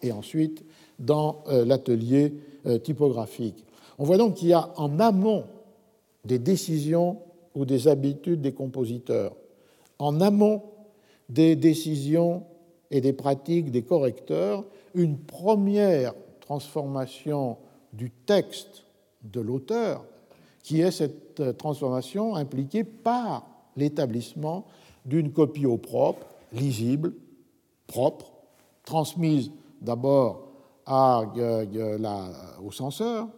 et ensuite dans euh, l'atelier euh, typographique. On voit donc qu'il y a en amont des décisions ou des habitudes des compositeurs, en amont des décisions et des pratiques des correcteurs, une première transformation du texte de l'auteur, qui est cette transformation impliquée par l'établissement d'une copie au propre, lisible, propre, transmise d'abord à, euh, la, au censeur,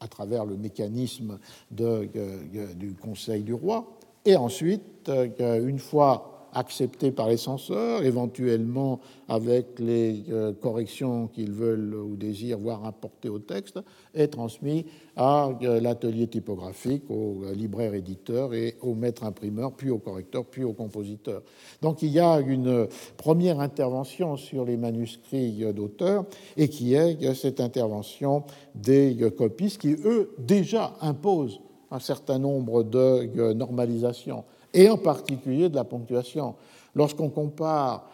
à travers le mécanisme de, euh, du Conseil du roi, et ensuite, euh, une fois accepté par les censeurs, éventuellement avec les euh, corrections qu'ils veulent ou désirent voir apportées au texte, est transmis à euh, l'atelier typographique, au euh, libraire-éditeur et au maître-imprimeur, puis au correcteur, puis au compositeur. Donc il y a une première intervention sur les manuscrits euh, d'auteur et qui est euh, cette intervention des euh, copistes qui, eux, déjà imposent un certain nombre de euh, normalisations, et en particulier de la ponctuation. Lorsqu'on compare,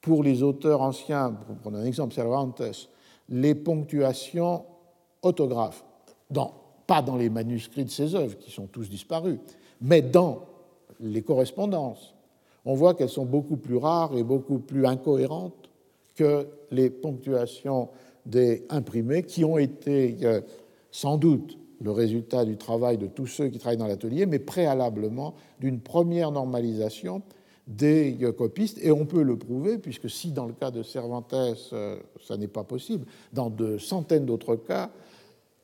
pour les auteurs anciens, pour prendre un exemple, Cervantes, les ponctuations autographes, dans, pas dans les manuscrits de ses œuvres, qui sont tous disparus, mais dans les correspondances, on voit qu'elles sont beaucoup plus rares et beaucoup plus incohérentes que les ponctuations des imprimés, qui ont été sans doute le résultat du travail de tous ceux qui travaillent dans l'atelier, mais préalablement d'une première normalisation des copistes. Et on peut le prouver, puisque si dans le cas de Cervantes, ça n'est pas possible, dans de centaines d'autres cas,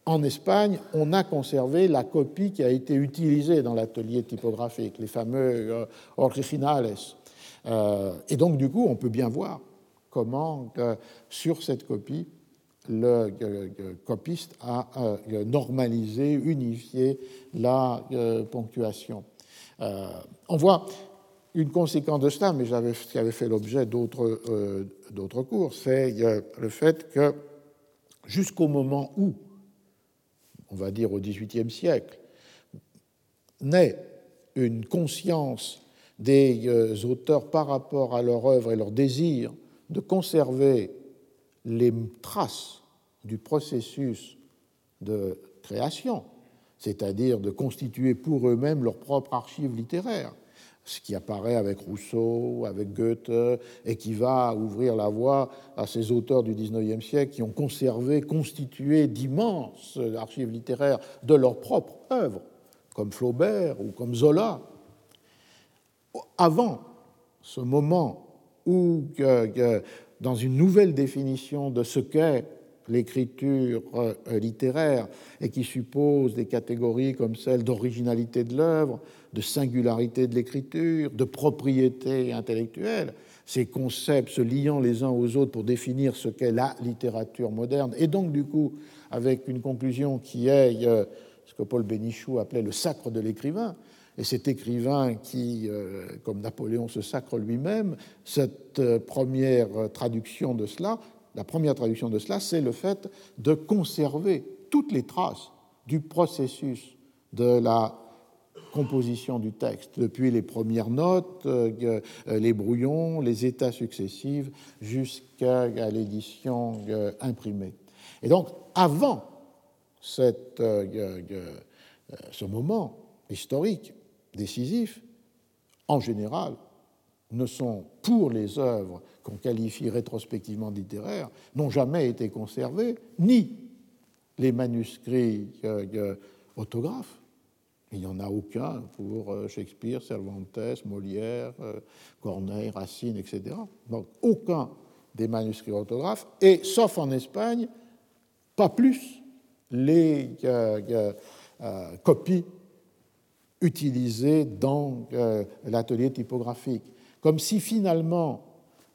en Espagne, on a conservé la copie qui a été utilisée dans l'atelier typographique, les fameux originales. Et donc, du coup, on peut bien voir comment, sur cette copie, le copiste a normalisé, unifié la ponctuation. Euh, on voit une conséquence de cela, mais j'avais, qui avait fait l'objet d'autres, euh, d'autres cours, c'est le fait que jusqu'au moment où, on va dire au XVIIIe siècle, naît une conscience des auteurs par rapport à leur œuvre et leur désir de conserver les traces du processus de création, c'est-à-dire de constituer pour eux-mêmes leur propre archive littéraire. ce qui apparaît avec Rousseau, avec Goethe, et qui va ouvrir la voie à ces auteurs du dix-neuvième siècle qui ont conservé, constitué d'immenses archives littéraires de leur propre œuvre, comme Flaubert ou comme Zola. Avant ce moment où, dans une nouvelle définition de ce qu'est l'écriture littéraire et qui suppose des catégories comme celle d'originalité de l'œuvre, de singularité de l'écriture, de propriété intellectuelle, ces concepts se liant les uns aux autres pour définir ce qu'est la littérature moderne, et donc du coup avec une conclusion qui est ce que Paul Bénichoux appelait le sacre de l'écrivain, et cet écrivain qui, comme Napoléon, se sacre lui-même. Cette première traduction de cela, La première traduction de cela, c'est le fait de conserver toutes les traces du processus de la composition du texte, depuis les premières notes, les brouillons, les états successifs, jusqu'à l'édition imprimée. Et donc, avant cette, ce moment historique décisif, en général, ne sont pour les œuvres qu'on qualifie rétrospectivement de littéraires, n'ont jamais été conservés, ni les manuscrits euh, autographes. Il n'y en a aucun pour euh, Shakespeare, Cervantes, Molière, euh, Corneille, Racine, et cetera. Donc aucun des manuscrits autographes, et sauf en Espagne, pas plus les euh, euh, euh, copies utilisées dans euh, l'atelier typographique. Comme si finalement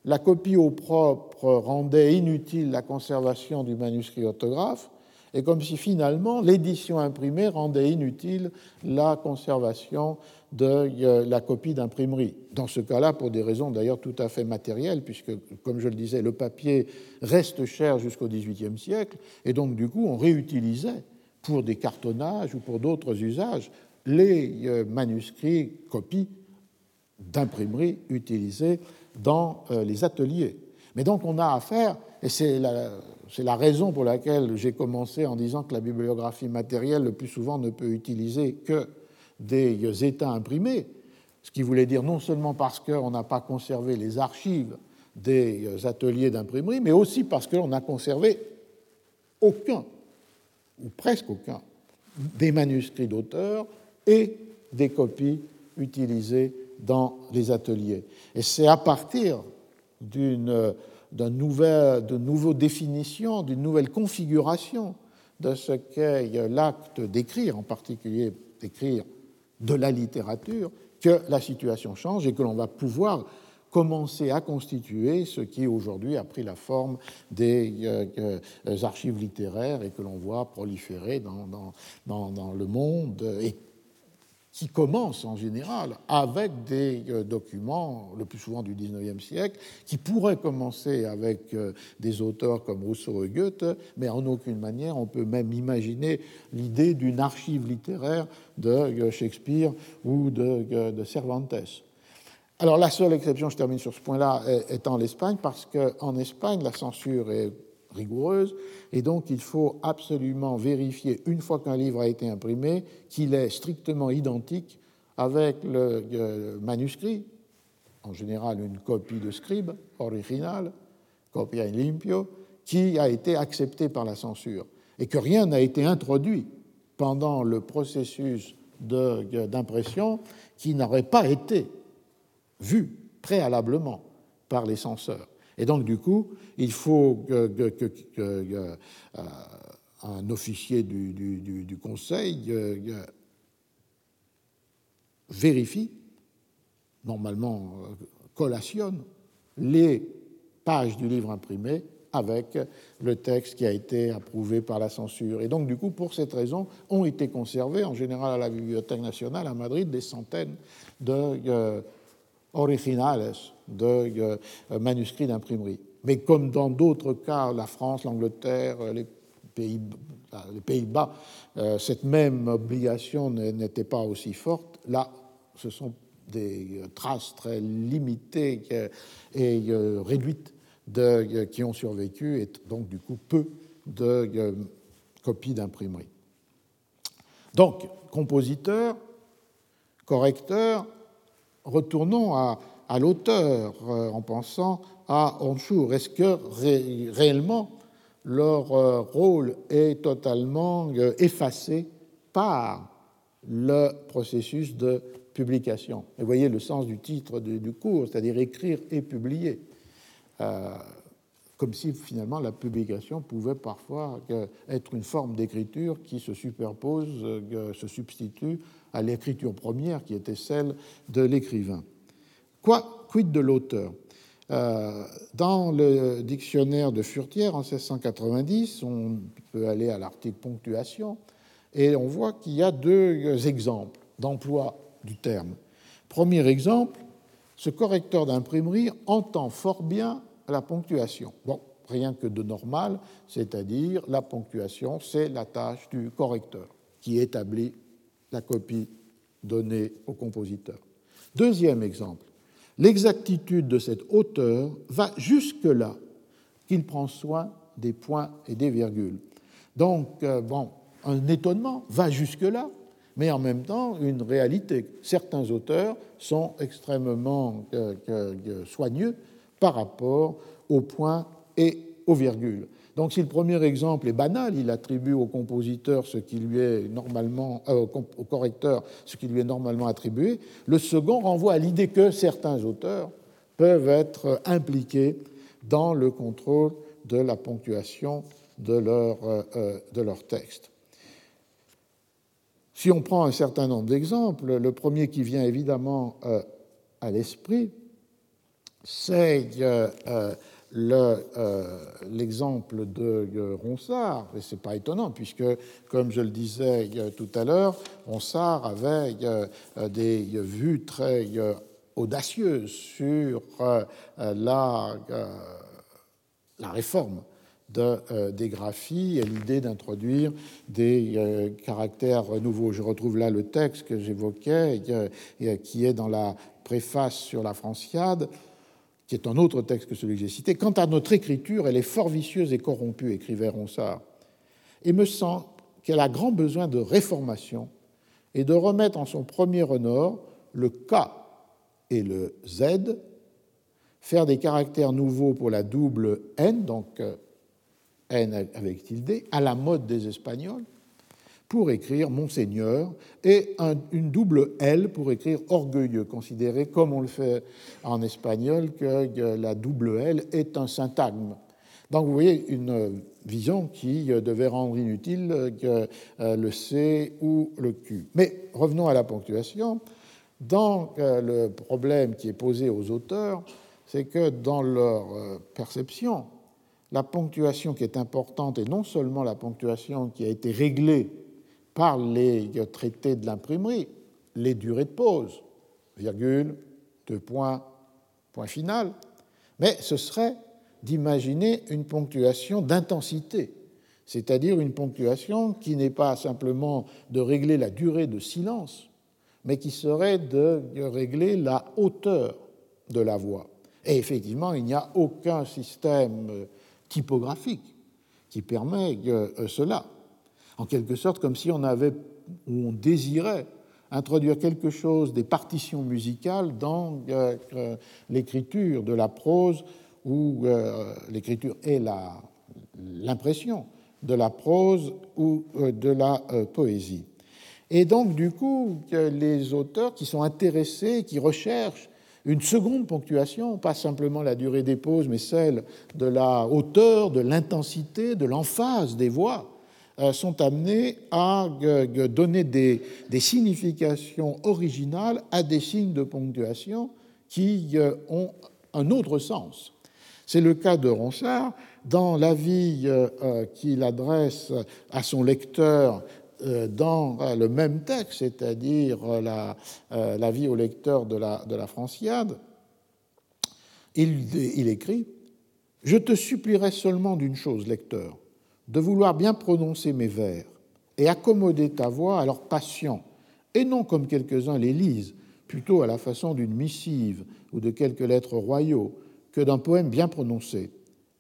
la copie au propre rendait inutile la conservation du manuscrit autographe, et comme si finalement l'édition imprimée rendait inutile la conservation de la copie d'imprimerie. Dans ce cas-là, pour des raisons d'ailleurs tout à fait matérielles, puisque, comme je le disais, le papier reste cher jusqu'au dix-huitième siècle, et donc du coup on réutilisait pour des cartonnages ou pour d'autres usages les manuscrits copies d'imprimerie utilisées dans les ateliers. Mais donc on a affaire, et c'est la, c'est la raison pour laquelle j'ai commencé en disant que la bibliographie matérielle le plus souvent ne peut utiliser que des états imprimés, ce qui voulait dire non seulement parce qu'on n'a pas conservé les archives des ateliers d'imprimerie, mais aussi parce qu'on n'a conservé aucun, ou presque aucun, des manuscrits d'auteurs et des copies utilisées dans les ateliers. Et c'est à partir d'une, d'une nouvelle, de nouvelles définitions, d'une nouvelle configuration de ce qu'est l'acte d'écrire, en particulier d'écrire de la littérature, que la situation change et que l'on va pouvoir commencer à constituer ce qui aujourd'hui a pris la forme des euh, archives littéraires et que l'on voit proliférer dans, dans, dans, dans le monde, et qui commence en général avec des documents, le plus souvent du dix-neuvième siècle, qui pourraient commencer avec des auteurs comme Rousseau et Goethe, mais en aucune manière on peut même imaginer l'idée d'une archive littéraire de Shakespeare ou de, de Cervantes. Alors la seule exception, je termine sur ce point-là, étant l'Espagne, parce qu'en Espagne, la censure est rigoureuse, et donc il faut absolument vérifier, une fois qu'un livre a été imprimé, qu'il est strictement identique avec le euh, manuscrit, en général une copie de scribe, originale, copia in limpio, qui a été acceptée par la censure, et que rien n'a été introduit pendant le processus de, euh, d'impression qui n'aurait pas été vu préalablement par les censeurs. Et donc, du coup, il faut que, que, que, que euh, un officier du, du, du, du Conseil euh, vérifie, normalement collationne, les pages du livre imprimé avec le texte qui a été approuvé par la censure. Et donc, du coup, pour cette raison, ont été conservés, en général à la Bibliothèque nationale à Madrid, des centaines de... Euh, originales de manuscrits d'imprimerie. Mais comme dans d'autres cas, la France, l'Angleterre, les Pays-Bas, les Pays-Bas cette même obligation n'était pas aussi forte. Là, ce sont des traces très limitées et réduites de, qui ont survécu, et donc du coup peu de copies d'imprimerie. Donc, compositeur, correcteur, retournons à, à l'auteur euh, en pensant à Hornschuch. Est-ce que ré, réellement leur euh, rôle est totalement euh, effacé par le processus de publication? Et vous voyez le sens du titre de, du cours, c'est-à-dire écrire et publier. Euh, comme si finalement la publication pouvait parfois être une forme d'écriture qui se superpose, se substitue à l'écriture première qui était celle de l'écrivain. Quoi, quid de l'auteur ? euh, Dans le dictionnaire de Furtière en mille six cent quatre-vingt-dix, on peut aller à l'article ponctuation et on voit qu'il y a deux exemples d'emploi du terme. Premier exemple, ce correcteur d'imprimerie entend fort bien la ponctuation. Bon, rien que de normal, c'est-à-dire la ponctuation, c'est la tâche du correcteur qui établit la copie donnée au compositeur. Deuxième exemple, l'exactitude de cet auteur va jusque-là qu'il prend soin des points et des virgules. Donc, euh, bon, un étonnement va jusque-là, mais en même temps une réalité. Certains auteurs sont extrêmement euh, euh, soigneux par rapport aux points et aux virgules. Donc si le premier exemple est banal, il attribue au compositeur ce qui lui est normalement, euh, au correcteur ce qui lui est normalement attribué, le second renvoie à l'idée que certains auteurs peuvent être impliqués dans le contrôle de la ponctuation de leur, euh, de leur texte. Si on prend un certain nombre d'exemples, le premier qui vient évidemment euh, à l'esprit, c'est euh, euh, le, euh, l'exemple de euh, Ronsard, et ce n'est pas étonnant, puisque, comme je le disais euh, tout à l'heure, Ronsard avait euh, des vues très euh, audacieuses sur euh, la, euh, la réforme de, euh, des graphies et l'idée d'introduire des euh, caractères nouveaux. Je retrouve là le texte que j'évoquais, et, et, qui est dans la préface sur la Franciade, qui est un autre texte que celui que j'ai cité. « Quant à notre écriture, elle est fort vicieuse et corrompue », écrivait Ronsard, « et me semble qu'elle a grand besoin de réformation et de remettre en son premier honneur le K et le Z, faire des caractères nouveaux pour la double N, donc N avec tilde, à la mode des Espagnols, pour écrire « Monseigneur » et un, une double « L » pour écrire « Orgueilleux », considéré, comme on le fait en espagnol, que la double « L » est un syntagme. Donc, vous voyez une vision qui devait rendre inutile le « C » ou le « Q ». Mais revenons à la ponctuation. Dans le problème qui est posé aux auteurs, c'est que dans leur perception, la ponctuation qui est importante, et non seulement la ponctuation qui a été réglée par les traités de l'imprimerie, les durées de pause, virgule, deux points, point final, mais ce serait d'imaginer une ponctuation d'intensité, c'est-à-dire une ponctuation qui n'est pas simplement de régler la durée de silence, mais qui serait de régler la hauteur de la voix. Et effectivement, il n'y a aucun système typographique qui permet cela. En quelque sorte, comme si on avait ou on désirait introduire quelque chose des partitions musicales dans euh, l'écriture de la prose ou euh, l'écriture et la, l'impression de la prose ou euh, de la euh, poésie. Et donc, du coup, les auteurs qui sont intéressés, qui recherchent une seconde ponctuation, pas simplement la durée des pauses, mais celle de la hauteur, de l'intensité, de l'emphase des voix, sont amenés à donner des, des significations originales à des signes de ponctuation qui ont un autre sens. C'est le cas de Ronsard dans l'avis qu'il adresse à son lecteur dans le même texte, c'est-à-dire la, l'avis au lecteur de la, de la Franciade. Il, il écrit « Je te supplierai seulement d'une chose, lecteur, de vouloir bien prononcer mes vers et accommoder ta voix à leur passion, et non comme quelques-uns les lisent, plutôt à la façon d'une missive ou de quelques lettres royaux que d'un poème bien prononcé.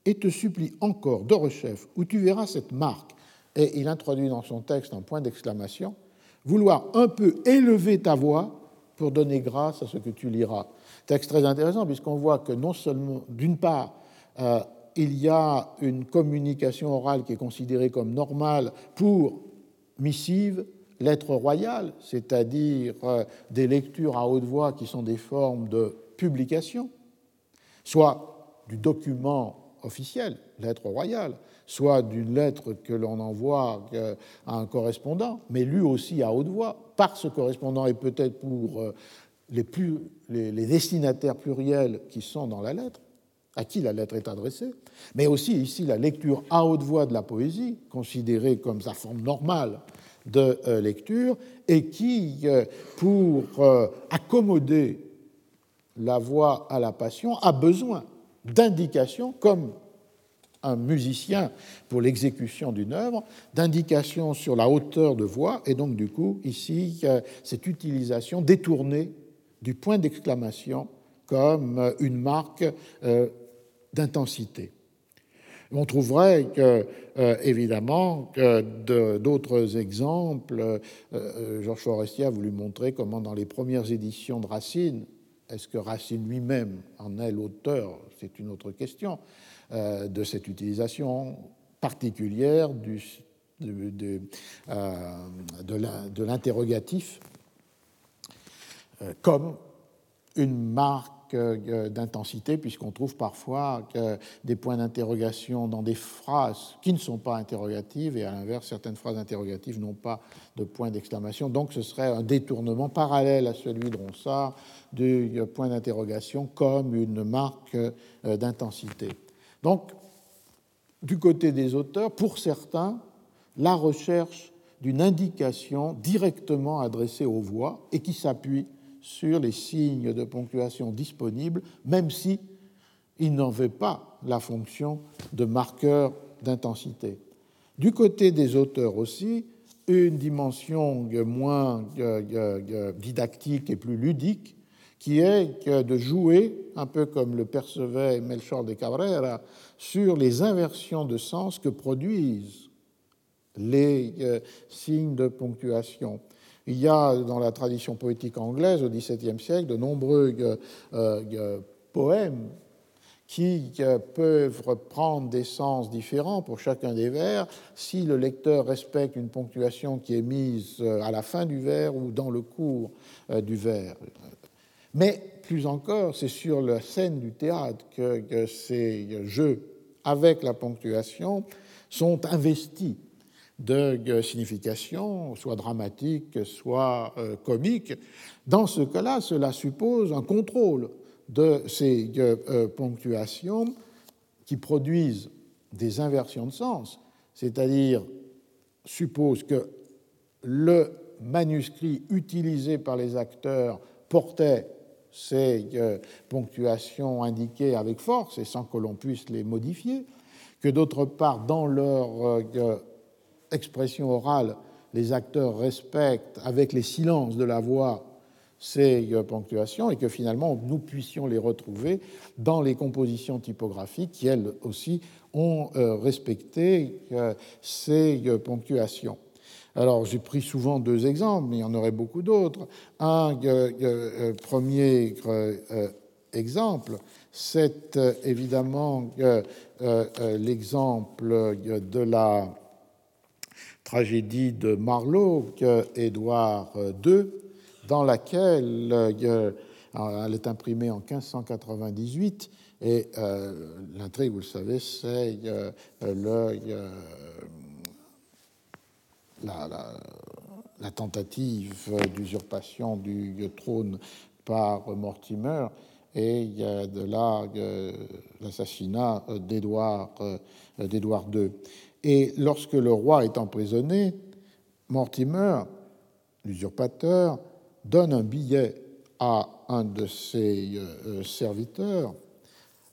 Et te supplie encore, de rechef, où tu verras cette marque. » Et il introduit dans son texte un point d'exclamation, « Vouloir un peu élever ta voix pour donner grâce à ce que tu liras. Texte très intéressant, puisqu'on voit que non seulement, d'une part, euh, il y a une communication orale qui est considérée comme normale pour missive, lettre royale, c'est-à-dire euh, des lectures à haute voix qui sont des formes de publication, soit du document officiel, lettre royale, soit d'une lettre que l'on envoie à un correspondant, mais lue aussi à haute voix par ce correspondant et peut-être pour les, plus, les, les destinataires pluriels qui sont dans la lettre, à qui la lettre est adressée, mais aussi ici la lecture à haute voix de la poésie, considérée comme sa forme normale de lecture, et qui, pour accommoder la voix à la passion, a besoin d'indications, comme un musicien pour l'exécution d'une œuvre, d'indications sur la hauteur de voix, et donc du coup, ici, cette utilisation détournée du point d'exclamation comme une marque euh, d'intensité. On trouverait que, euh, évidemment que de, d'autres exemples. Euh, Georges Forestier a voulu montrer comment dans les premières éditions de Racine, est-ce que Racine lui-même en est l'auteur ? C'est une autre question, euh, de cette utilisation particulière du, du, de, euh, de, la, de l'interrogatif euh, comme une marque euh, d'intensité, puisqu'on trouve parfois que des points d'interrogation dans des phrases qui ne sont pas interrogatives, et à l'inverse, certaines phrases interrogatives n'ont pas de point d'exclamation. Donc ce serait un détournement parallèle à celui de Ronsard du point d'interrogation comme une marque euh, d'intensité. Donc, du côté des auteurs, pour certains, la recherche d'une indication directement adressée aux voix et qui s'appuie sur les signes de ponctuation disponibles, même si ils n'avaient pas la fonction de marqueur d'intensité. Du côté des auteurs aussi, une dimension moins didactique et plus ludique, qui est de jouer, un peu comme le percevait Melchor de Cabrera, sur les inversions de sens que produisent les signes de ponctuation. Il y a dans la tradition poétique anglaise au XVIIe siècle de nombreux euh, euh, poèmes qui euh, peuvent prendre des sens différents pour chacun des vers si le lecteur respecte une ponctuation qui est mise à la fin du vers ou dans le cours euh, du vers. Mais plus encore, c'est sur la scène du théâtre que, que ces jeux avec la ponctuation sont investis de signification, soit dramatique, soit euh, comique. Dans ce cas-là, cela suppose un contrôle de ces euh, ponctuations qui produisent des inversions de sens, c'est-à-dire suppose que le manuscrit utilisé par les acteurs portait ces euh, ponctuations indiquées avec force et sans que l'on puisse les modifier, que d'autre part, dans leur euh, expression orale, les acteurs respectent avec les silences de la voix ces ponctuations et que finalement nous puissions les retrouver dans les compositions typographiques qui elles aussi ont respecté ces ponctuations. Alors j'ai pris souvent deux exemples, mais il y en aurait beaucoup d'autres. Un premier exemple, c'est évidemment l'exemple de la tragédie de Marlowe, Édouard deux, dans laquelle elle est imprimée en quinze cent quatre-vingt-dix-huit, et euh, l'intrigue, vous le savez, c'est euh, le, euh, la, la, la tentative d'usurpation du trône par Mortimer et euh, de la, euh, l'assassinat d'Édouard, euh, d'Édouard deux. Et lorsque le roi est emprisonné, Mortimer, l'usurpateur, donne un billet à un de ses serviteurs,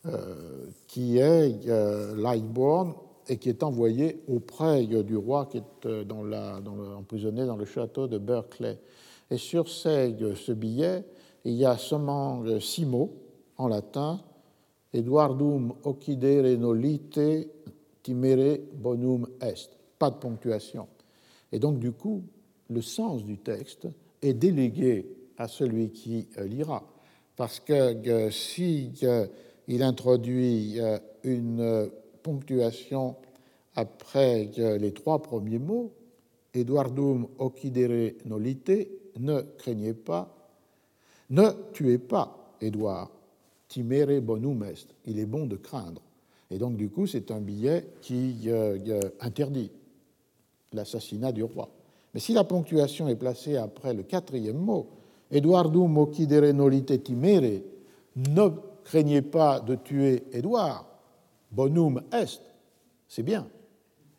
euh, qui est euh, Lightbourne, et qui est envoyé auprès du roi qui est dans la, dans le, emprisonné dans le château de Berkeley. Et sur ces, ce billet, il y a seulement six mots en latin, « Eduardum occidere nolite » timere bonum est, pas de ponctuation. Et donc, du coup, le sens du texte est délégué à celui qui lira. Parce que s'il si introduit une ponctuation après les trois premiers mots, « Eduardum occidere nolite »« Ne craignez pas »« Ne tuez pas, Édouard »« Timere bonum est »« Il est bon de craindre ». Et donc, du coup, c'est un billet qui euh, interdit l'assassinat du roi. Mais si la ponctuation est placée après le quatrième mot, « Eduardum occidere nolite timere »« Ne craignez pas de tuer Édouard »« Bonum est » C'est bien.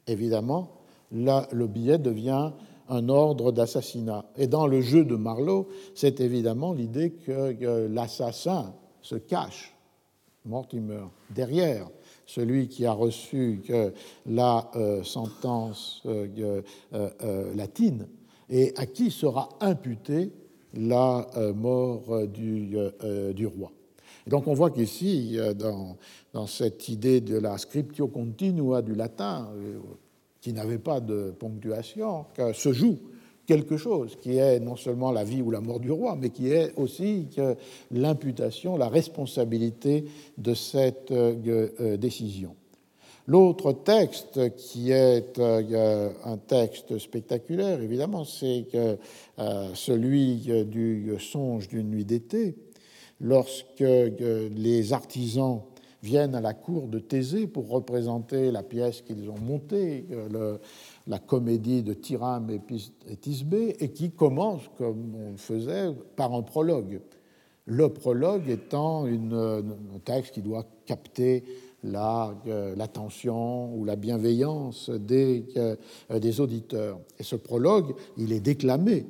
Évidemment, là, le billet devient un ordre d'assassinat. Et dans le jeu de Marlowe, c'est évidemment l'idée que, que l'assassin se cache, Mortimer, derrière celui qui a reçu que, la euh, sentence euh, euh, latine et à qui sera imputée la euh, mort du, euh, du roi. Et donc on voit qu'ici, dans, dans cette idée de la scriptio continua du latin, qui n'avait pas de ponctuation, que se joue quelque chose qui est non seulement la vie ou la mort du roi, mais qui est aussi l'imputation, la responsabilité de cette décision. L'autre texte, qui est un texte spectaculaire, évidemment, c'est celui du songe d'une nuit d'été, lorsque les artisans viennent à la cour de Thésée pour représenter la pièce qu'ils ont montée, le, la comédie de Thyram et Thisbé, et qui commence, comme on le faisait, par un prologue. Le prologue étant une, un texte qui doit capter la, l'attention ou la bienveillance des, des auditeurs. Et ce prologue, il est déclamé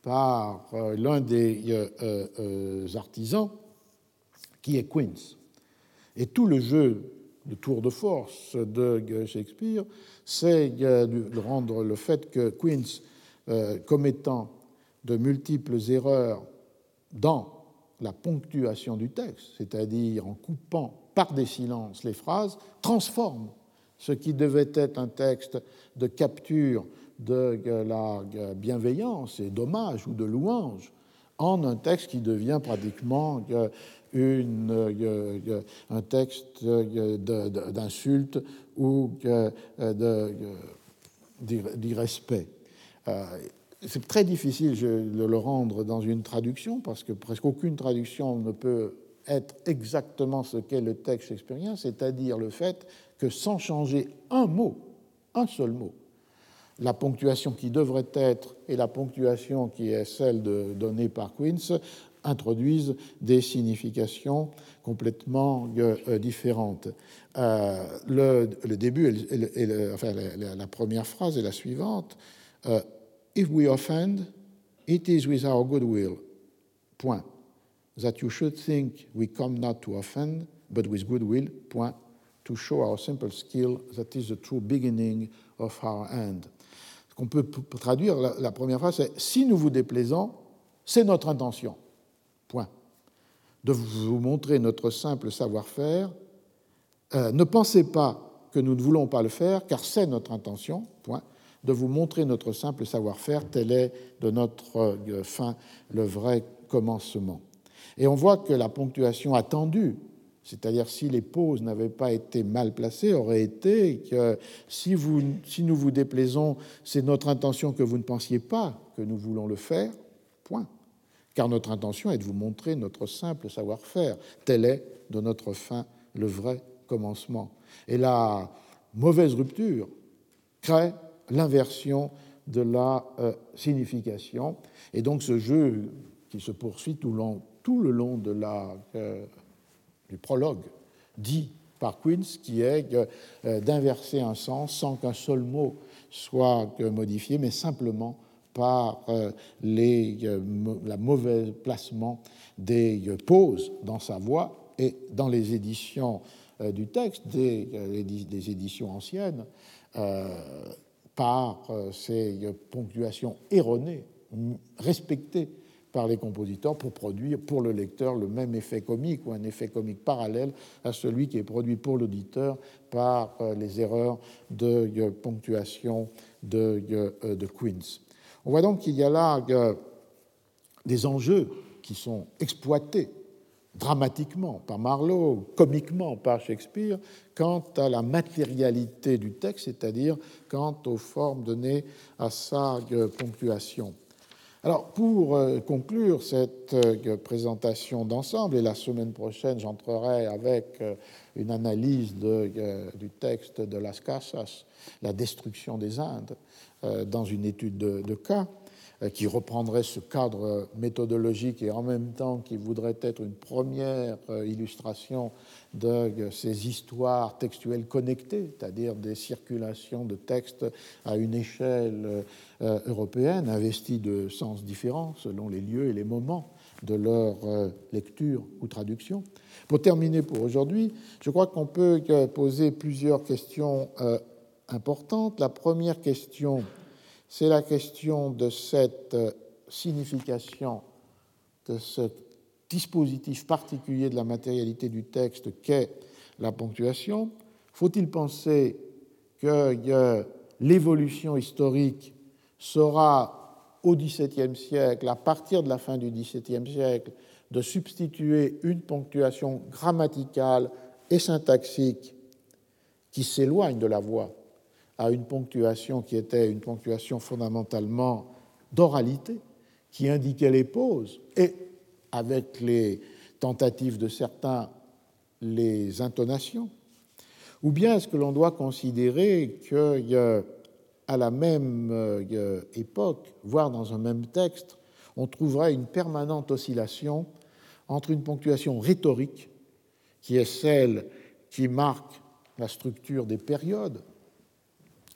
par l'un des euh, euh, artisans, qui est Quince. Et tout le jeu de tour de force de Shakespeare, c'est de rendre le fait que Quince, euh, commettant de multiples erreurs dans la ponctuation du texte, c'est-à-dire en coupant par des silences les phrases, transforme ce qui devait être un texte de capture de la bienveillance et d'hommage ou de louange en un texte qui devient pratiquement une, un texte d'insulte ou d'irrespect. C'est très difficile de le rendre dans une traduction parce que presque aucune traduction ne peut être exactement ce qu'est le texte shakespearien, c'est-à-dire le fait que sans changer un mot, un seul mot, la ponctuation qui devrait être et la ponctuation qui est celle de, donnée par Quince introduisent des significations complètement euh, différentes. Euh, le, le début, et le, et le, enfin, la, la première phrase est la suivante. Euh, « If we offend, it is with our goodwill. Point. That you should think we come not to offend, but with goodwill. Point. To show our simple skill, that is the true beginning of our end. » Qu'on peut traduire, la première phrase, c'est « Si nous vous déplaisons, c'est notre intention, point, de vous montrer notre simple savoir-faire. Euh, ne pensez pas que nous ne voulons pas le faire, car c'est notre intention, point, de vous montrer notre simple savoir-faire, tel est de notre fin le vrai commencement. » Et on voit que la ponctuation attendue, c'est-à-dire si les pauses n'avaient pas été mal placées, aurait été que si, vous, si nous vous déplaisons, c'est notre intention que vous ne pensiez pas que nous voulons le faire, point. Car notre intention est de vous montrer notre simple savoir-faire. Tel est, de notre fin, le vrai commencement. Et la mauvaise rupture crée l'inversion de la euh, signification. Et donc ce jeu qui se poursuit tout, long, tout le long de la... Euh, du prologue dit par Quince, qui est d'inverser un sens sans qu'un seul mot soit modifié, mais simplement par les, la mauvaise placement des pauses dans sa voix. Et dans les éditions du texte, des, des éditions anciennes, euh, par ces ponctuations erronées, respectées par les compositeurs pour produire pour le lecteur le même effet comique ou un effet comique parallèle à celui qui est produit pour l'auditeur par les erreurs de ponctuation de, de Quince. On voit donc qu'il y a là des enjeux qui sont exploités dramatiquement par Marlowe, comiquement par Shakespeare, quant à la matérialité du texte, c'est-à-dire quant aux formes données à sa ponctuation. Alors, pour conclure cette présentation d'ensemble, et la semaine prochaine, j'entrerai avec une analyse de, du texte de Las Casas, La destruction des Indes, dans une étude de, de cas, qui reprendrait ce cadre méthodologique et en même temps qui voudrait être une première illustration de ces histoires textuelles connectées, c'est-à-dire des circulations de textes à une échelle européenne, investies de sens différents selon les lieux et les moments de leur lecture ou traduction. Pour terminer pour aujourd'hui, je crois qu'on peut poser plusieurs questions importantes. La première question, c'est la question de cette signification, de ce dispositif particulier de la matérialité du texte qu'est la ponctuation. Faut-il penser que l'évolution historique sera au XVIIe siècle, à partir de la fin du XVIIe siècle, de substituer une ponctuation grammaticale et syntaxique qui s'éloigne de la voix à une ponctuation qui était une ponctuation fondamentalement d'oralité, qui indiquait les pauses et, avec les tentatives de certains, les intonations? Ou bien est-ce que l'on doit considérer qu'à la même époque, voire dans un même texte, on trouverait une permanente oscillation entre une ponctuation rhétorique, qui est celle qui marque la structure des périodes,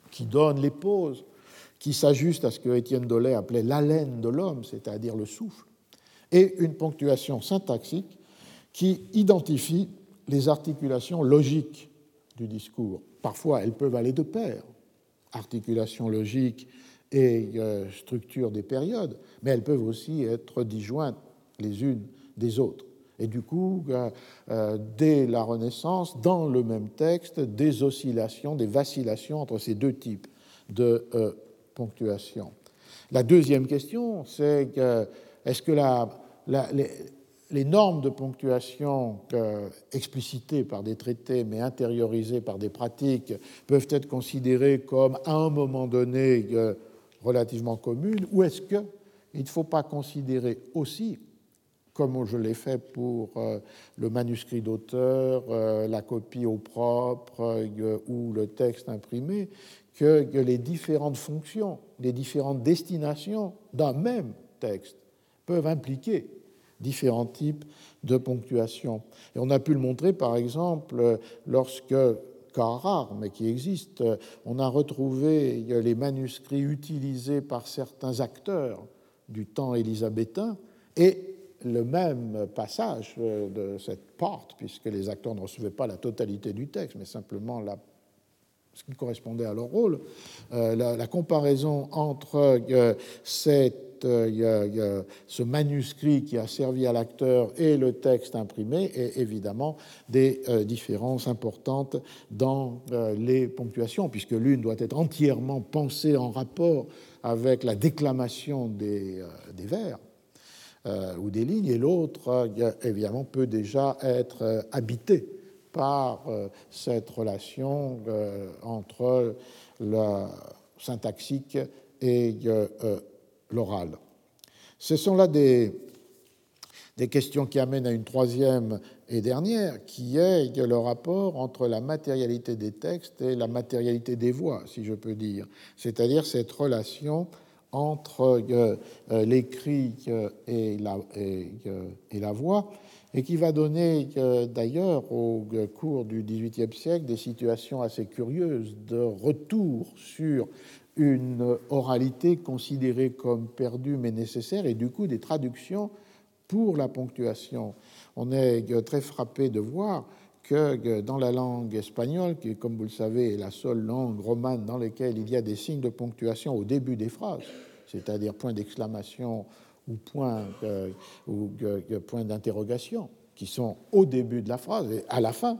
qui donne les pauses, qui s'ajuste à ce que Étienne Dolet appelait l'haleine de l'homme, c'est-à-dire le souffle, et une ponctuation syntaxique qui identifie les articulations logiques du discours. Parfois, elles peuvent aller de pair, articulation logique et euh, structure des périodes, mais elles peuvent aussi être disjointes les unes des autres. Et du coup, euh, dès la Renaissance, dans le même texte, des oscillations, des vacillations entre ces deux types de euh, ponctuation. La deuxième question, c'est euh, est-ce que la, la, les, les normes de ponctuation euh, explicitées par des traités mais intériorisées par des pratiques peuvent être considérées comme, à un moment donné, euh, relativement communes, ou est-ce qu'il ne faut pas considérer aussi, comme je l'ai fait pour le manuscrit d'auteur, la copie au propre ou le texte imprimé, que les différentes fonctions, les différentes destinations d'un même texte peuvent impliquer différents types de ponctuation. Et on a pu le montrer, par exemple, lorsque, cas rare, mais qui existe, on a retrouvé les manuscrits utilisés par certains acteurs du temps élisabétain et le même passage de cette porte, puisque les acteurs ne recevaient pas la totalité du texte, mais simplement la, ce qui correspondait à leur rôle, euh, la, la comparaison entre euh, cette, euh, ce manuscrit qui a servi à l'acteur et le texte imprimé est évidemment des euh, différences importantes dans euh, les ponctuations, puisque l'une doit être entièrement pensée en rapport avec la déclamation des, euh, des vers, ou des lignes, et l'autre, évidemment, peut déjà être habité par cette relation entre la syntaxique et l'oral. Ce sont là des, des questions qui amènent à une troisième et dernière, qui est le rapport entre la matérialité des textes et la matérialité des voix, si je peux dire, c'est-à-dire cette relation entre euh, l'écrit et la, et, et la voix, et qui va donner euh, d'ailleurs au cours du XVIIIe siècle des situations assez curieuses de retour sur une oralité considérée comme perdue mais nécessaire, et du coup des traductions pour la ponctuation. On est très frappé de voir que dans la langue espagnole, qui, comme vous le savez, est la seule langue romane dans laquelle il y a des signes de ponctuation au début des phrases, c'est-à-dire point d'exclamation ou point, euh, ou, euh, point d'interrogation, qui sont au début de la phrase et à la fin,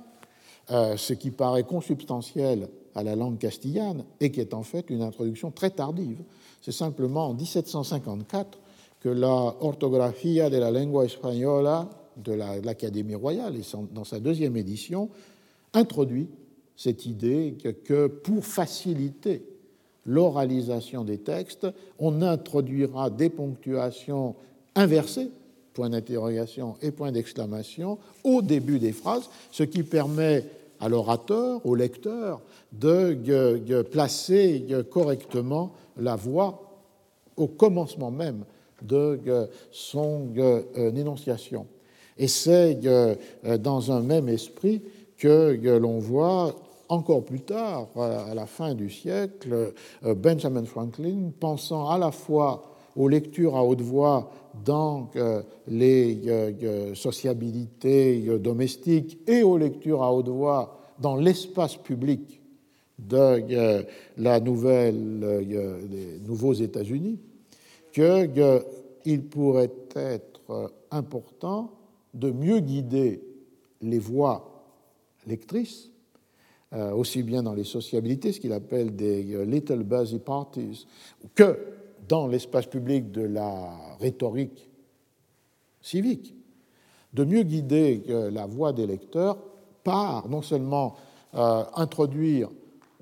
euh, ce qui paraît consubstantiel à la langue castillane et qui est en fait une introduction très tardive. C'est simplement en dix-sept cent cinquante-quatre que la ortografía de la lengua española de la, l'Académie royale, dans sa deuxième édition, introduit cette idée que, que pour faciliter l'oralisation des textes, on introduira des ponctuations inversées, point d'interrogation et point d'exclamation, au début des phrases, ce qui permet à l'orateur, au lecteur, de placer correctement la voix au commencement même de son énonciation. Et c'est dans un même esprit que l'on voit encore plus tard, à la fin du siècle, Benjamin Franklin pensant à la fois aux lectures à haute voix dans les sociabilités domestiques et aux lectures à haute voix dans l'espace public de la nouvelle, des nouveaux États-Unis, qu'il pourrait être important de mieux guider les voix lectrices, aussi bien dans les sociabilités, ce qu'il appelle des little busy parties, que dans l'espace public de la rhétorique civique, de mieux guider la voix des lecteurs par non seulement euh, introduire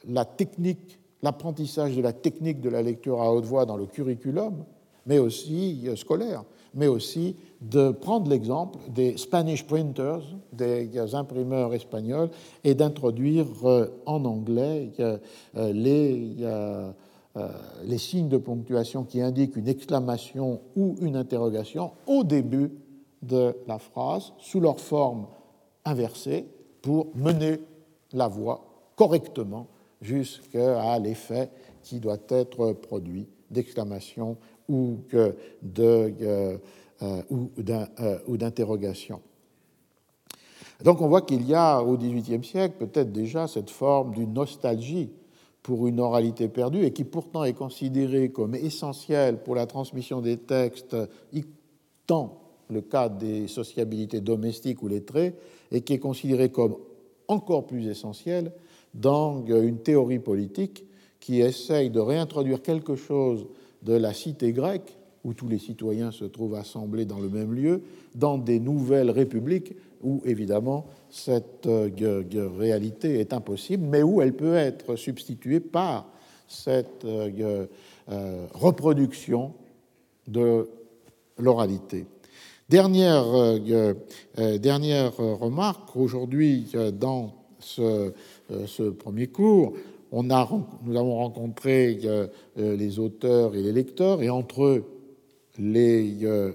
la technique, l'apprentissage de la technique de la lecture à haute voix dans le curriculum, mais aussi euh, scolaire, mais aussi de prendre l'exemple des Spanish printers, des imprimeurs espagnols, et d'introduire euh, en anglais euh, les... Euh, Euh, les signes de ponctuation qui indiquent une exclamation ou une interrogation au début de la phrase, sous leur forme inversée, pour mener la voix correctement jusqu'à l'effet qui doit être produit d'exclamation ou, que de, euh, euh, ou, d'un, euh, ou d'interrogation. Donc on voit qu'il y a au XVIIIe siècle peut-être déjà cette forme d'une nostalgie pour une oralité perdue et qui pourtant est considérée comme essentielle pour la transmission des textes, tant le cas des sociabilités domestiques ou lettrées, et qui est considérée comme encore plus essentielle dans une théorie politique qui essaye de réintroduire quelque chose de la cité grecque, où tous les citoyens se trouvent assemblés dans le même lieu, dans des nouvelles républiques où, évidemment, cette euh, réalité est impossible, mais où elle peut être substituée par cette euh, euh, reproduction de l'oralité. Dernière, euh, euh, dernière remarque, aujourd'hui, dans ce, euh, ce premier cours, on a, nous avons rencontré euh, les auteurs et les lecteurs, et entre eux, les euh,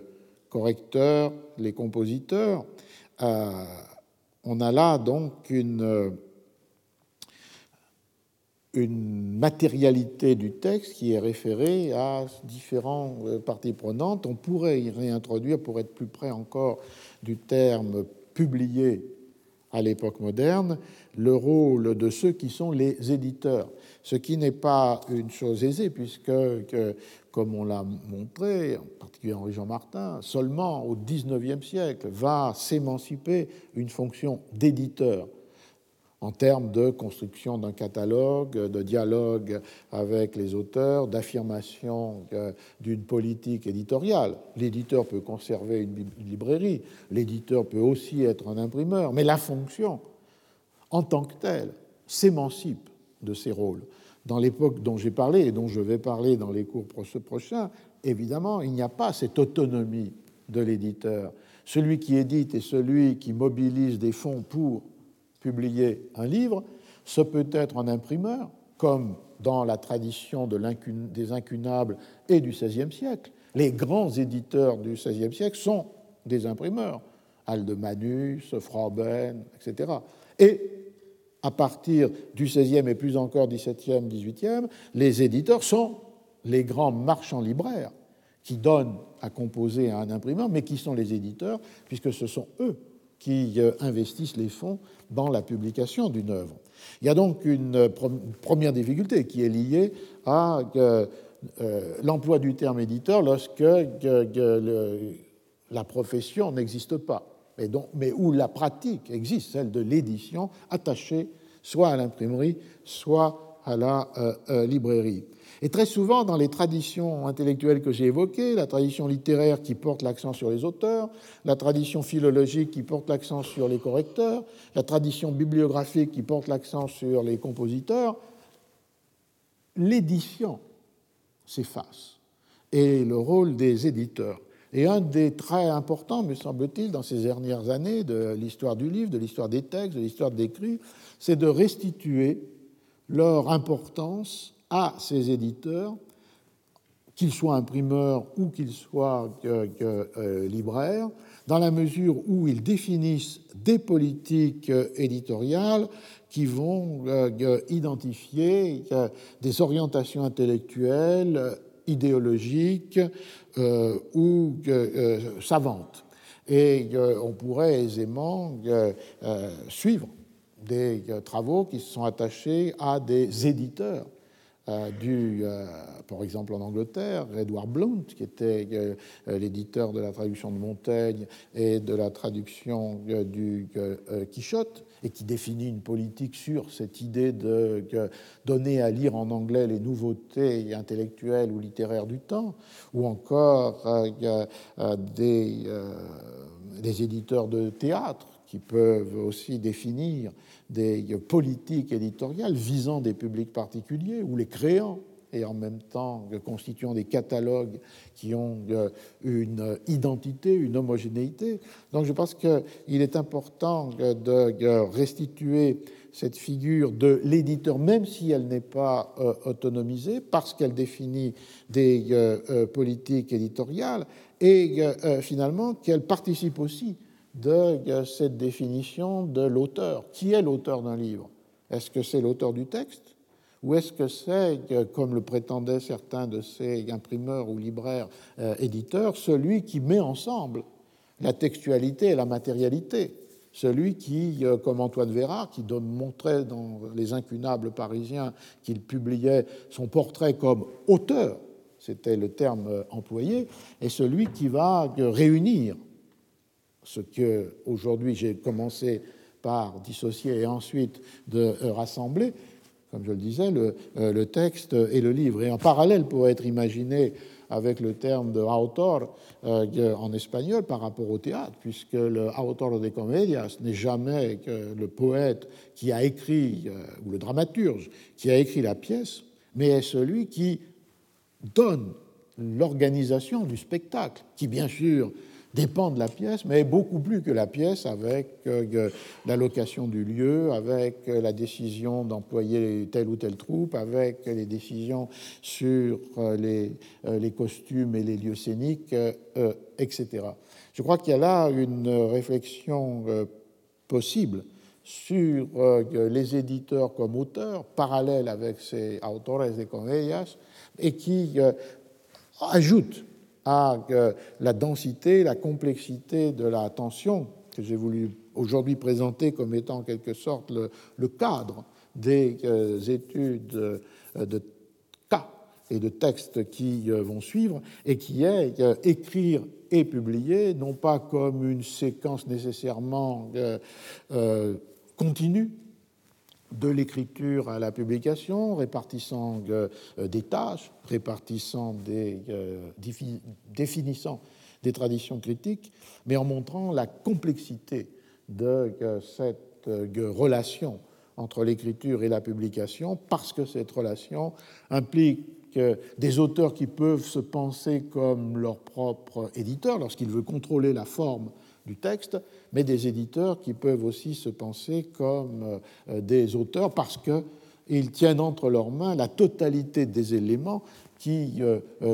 correcteurs, les compositeurs. Euh, on a là donc une, une matérialité du texte qui est référée à différents parties prenantes. On pourrait y réintroduire, pour être plus près encore du terme publié à l'époque moderne, le rôle de ceux qui sont les éditeurs, ce qui n'est pas une chose aisée puisque, que, comme on l'a montré, en particulier Henri Jean Martin, seulement au XIXe siècle va s'émanciper une fonction d'éditeur en termes de construction d'un catalogue, de dialogue avec les auteurs, d'affirmation d'une politique éditoriale. L'éditeur peut conserver une librairie, l'éditeur peut aussi être un imprimeur, mais la fonction, en tant que telle, s'émancipe de ses rôles. Dans l'époque dont j'ai parlé et dont je vais parler dans les cours prochains, évidemment, il n'y a pas cette autonomie de l'éditeur. Celui qui édite et celui qui mobilise des fonds pour publier un livre, ce peut être un imprimeur, comme dans la tradition de des incunables et du XVIe siècle. Les grands éditeurs du XVIe siècle sont des imprimeurs, Aldemanus, Frauben, et cetera. Et à partir du XVIe et plus encore XVIIe, XVIIIe, les éditeurs sont les grands marchands libraires qui donnent à composer à un imprimeur, mais qui sont les éditeurs, puisque ce sont eux qui investissent les fonds dans la publication d'une œuvre. Il y a donc une première difficulté qui est liée à l'emploi du terme éditeur lorsque la profession n'existe pas, mais où la pratique existe, celle de l'édition attachée soit à l'imprimerie, soit à la euh, euh, librairie. Et très souvent, dans les traditions intellectuelles que j'ai évoquées, la tradition littéraire qui porte l'accent sur les auteurs, la tradition philologique qui porte l'accent sur les correcteurs, la tradition bibliographique qui porte l'accent sur les compositeurs, l'édifiant s'efface, et le rôle des éditeurs. Et un des traits importants, me semble-t-il, dans ces dernières années de l'histoire du livre, de l'histoire des textes, de l'histoire de l'écrit, c'est de restituer leur importance à ces éditeurs, qu'ils soient imprimeurs ou qu'ils soient euh, euh, libraires, dans la mesure où ils définissent des politiques euh, éditoriales qui vont euh, identifier euh, des orientations intellectuelles, idéologiques euh, ou euh, savantes. Et euh, on pourrait aisément euh, euh, suivre des euh, travaux qui se sont attachés à des éditeurs Euh, du, euh, par exemple en Angleterre, Edward Blount, qui était euh, l'éditeur de la traduction de Montaigne et de la traduction euh, du euh, Quichotte, et qui définit une politique sur cette idée de euh, donner à lire en anglais les nouveautés intellectuelles ou littéraires du temps, ou encore euh, euh, des, euh, des éditeurs de théâtre, qui peuvent aussi définir des politiques éditoriales visant des publics particuliers ou les créant et en même temps constituant des catalogues qui ont une identité, une homogénéité. Donc je pense qu'il est important de restituer cette figure de l'éditeur, même si elle n'est pas autonomisée, parce qu'elle définit des politiques éditoriales et finalement qu'elle participe aussi de cette définition de l'auteur. Qui est l'auteur d'un livre ? Est-ce que c'est l'auteur du texte ? Ou est-ce que c'est, comme le prétendaient certains de ces imprimeurs ou libraires euh, éditeurs, celui qui met ensemble la textualité et la matérialité ? Celui qui, comme Antoine Vérard, qui montrait dans Les Incunables Parisiens qu'il publiait son portrait comme auteur, c'était le terme employé, est celui qui va réunir ce que aujourd'hui j'ai commencé par dissocier et ensuite de rassembler, comme je le disais, le, le texte et le livre. Et en parallèle, pour être imaginé avec le terme de autor euh, en espagnol par rapport au théâtre, puisque le autor de comedias n'est jamais que le poète qui a écrit, euh, ou le dramaturge qui a écrit la pièce, mais est celui qui donne l'organisation du spectacle, qui bien sûr dépend de la pièce, mais beaucoup plus que la pièce, avec euh, l'allocation du lieu, avec euh, la décision d'employer telle ou telle troupe, avec euh, les décisions sur euh, les, euh, les costumes et les lieux scéniques, euh, euh, et cetera. Je crois qu'il y a là une réflexion euh, possible sur euh, les éditeurs comme auteurs, parallèle avec ces autores de comedias, et qui euh, ajoutent à la densité, la complexité de la tension que j'ai voulu aujourd'hui présenter comme étant en quelque sorte le, le cadre des euh, études euh, de cas et de textes qui euh, vont suivre, et qui est euh, écrire et publier, non pas comme une séquence nécessairement euh, euh, continue, de l'écriture à la publication, répartissant euh, des tâches, répartissant des, euh, défi- définissant des traditions critiques, mais en montrant la complexité de euh, cette euh, relation entre l'écriture et la publication, parce que cette relation implique euh, des auteurs qui peuvent se penser comme leur propre éditeur lorsqu'il veut contrôler la forme du texte, mais des éditeurs qui peuvent aussi se penser comme des auteurs parce qu'ils tiennent entre leurs mains la totalité des éléments qui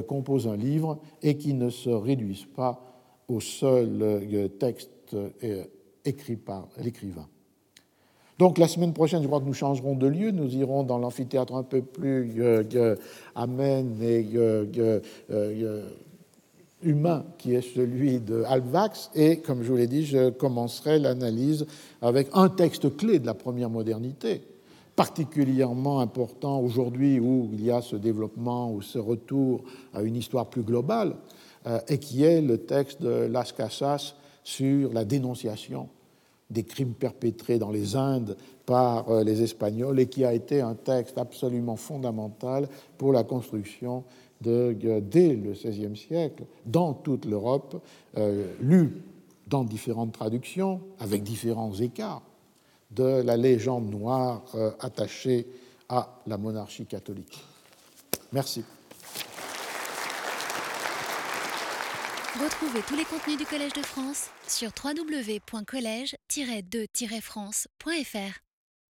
composent un livre et qui ne se réduisent pas au seul texte écrit par l'écrivain. Donc la semaine prochaine, je crois que nous changerons de lieu, nous irons dans l'amphithéâtre un peu plus amène et humain qui est celui de Alvax, et comme je vous l'ai dit, je commencerai l'analyse avec un texte clé de la première modernité, particulièrement important aujourd'hui où il y a ce développement ou ce retour à une histoire plus globale, euh, et qui est le texte de Las Casas sur la dénonciation des crimes perpétrés dans les Indes par les Espagnols et qui a été un texte absolument fondamental pour la construction de, dès le seizième siècle, dans toute l'Europe, euh, lu dans différentes traductions, avec différents écarts, de la légende noire euh, attachée à la monarchie catholique. Merci. Retrouvez tous les contenus du Collège de France sur w w w point collège tiret deux tiret france point f r.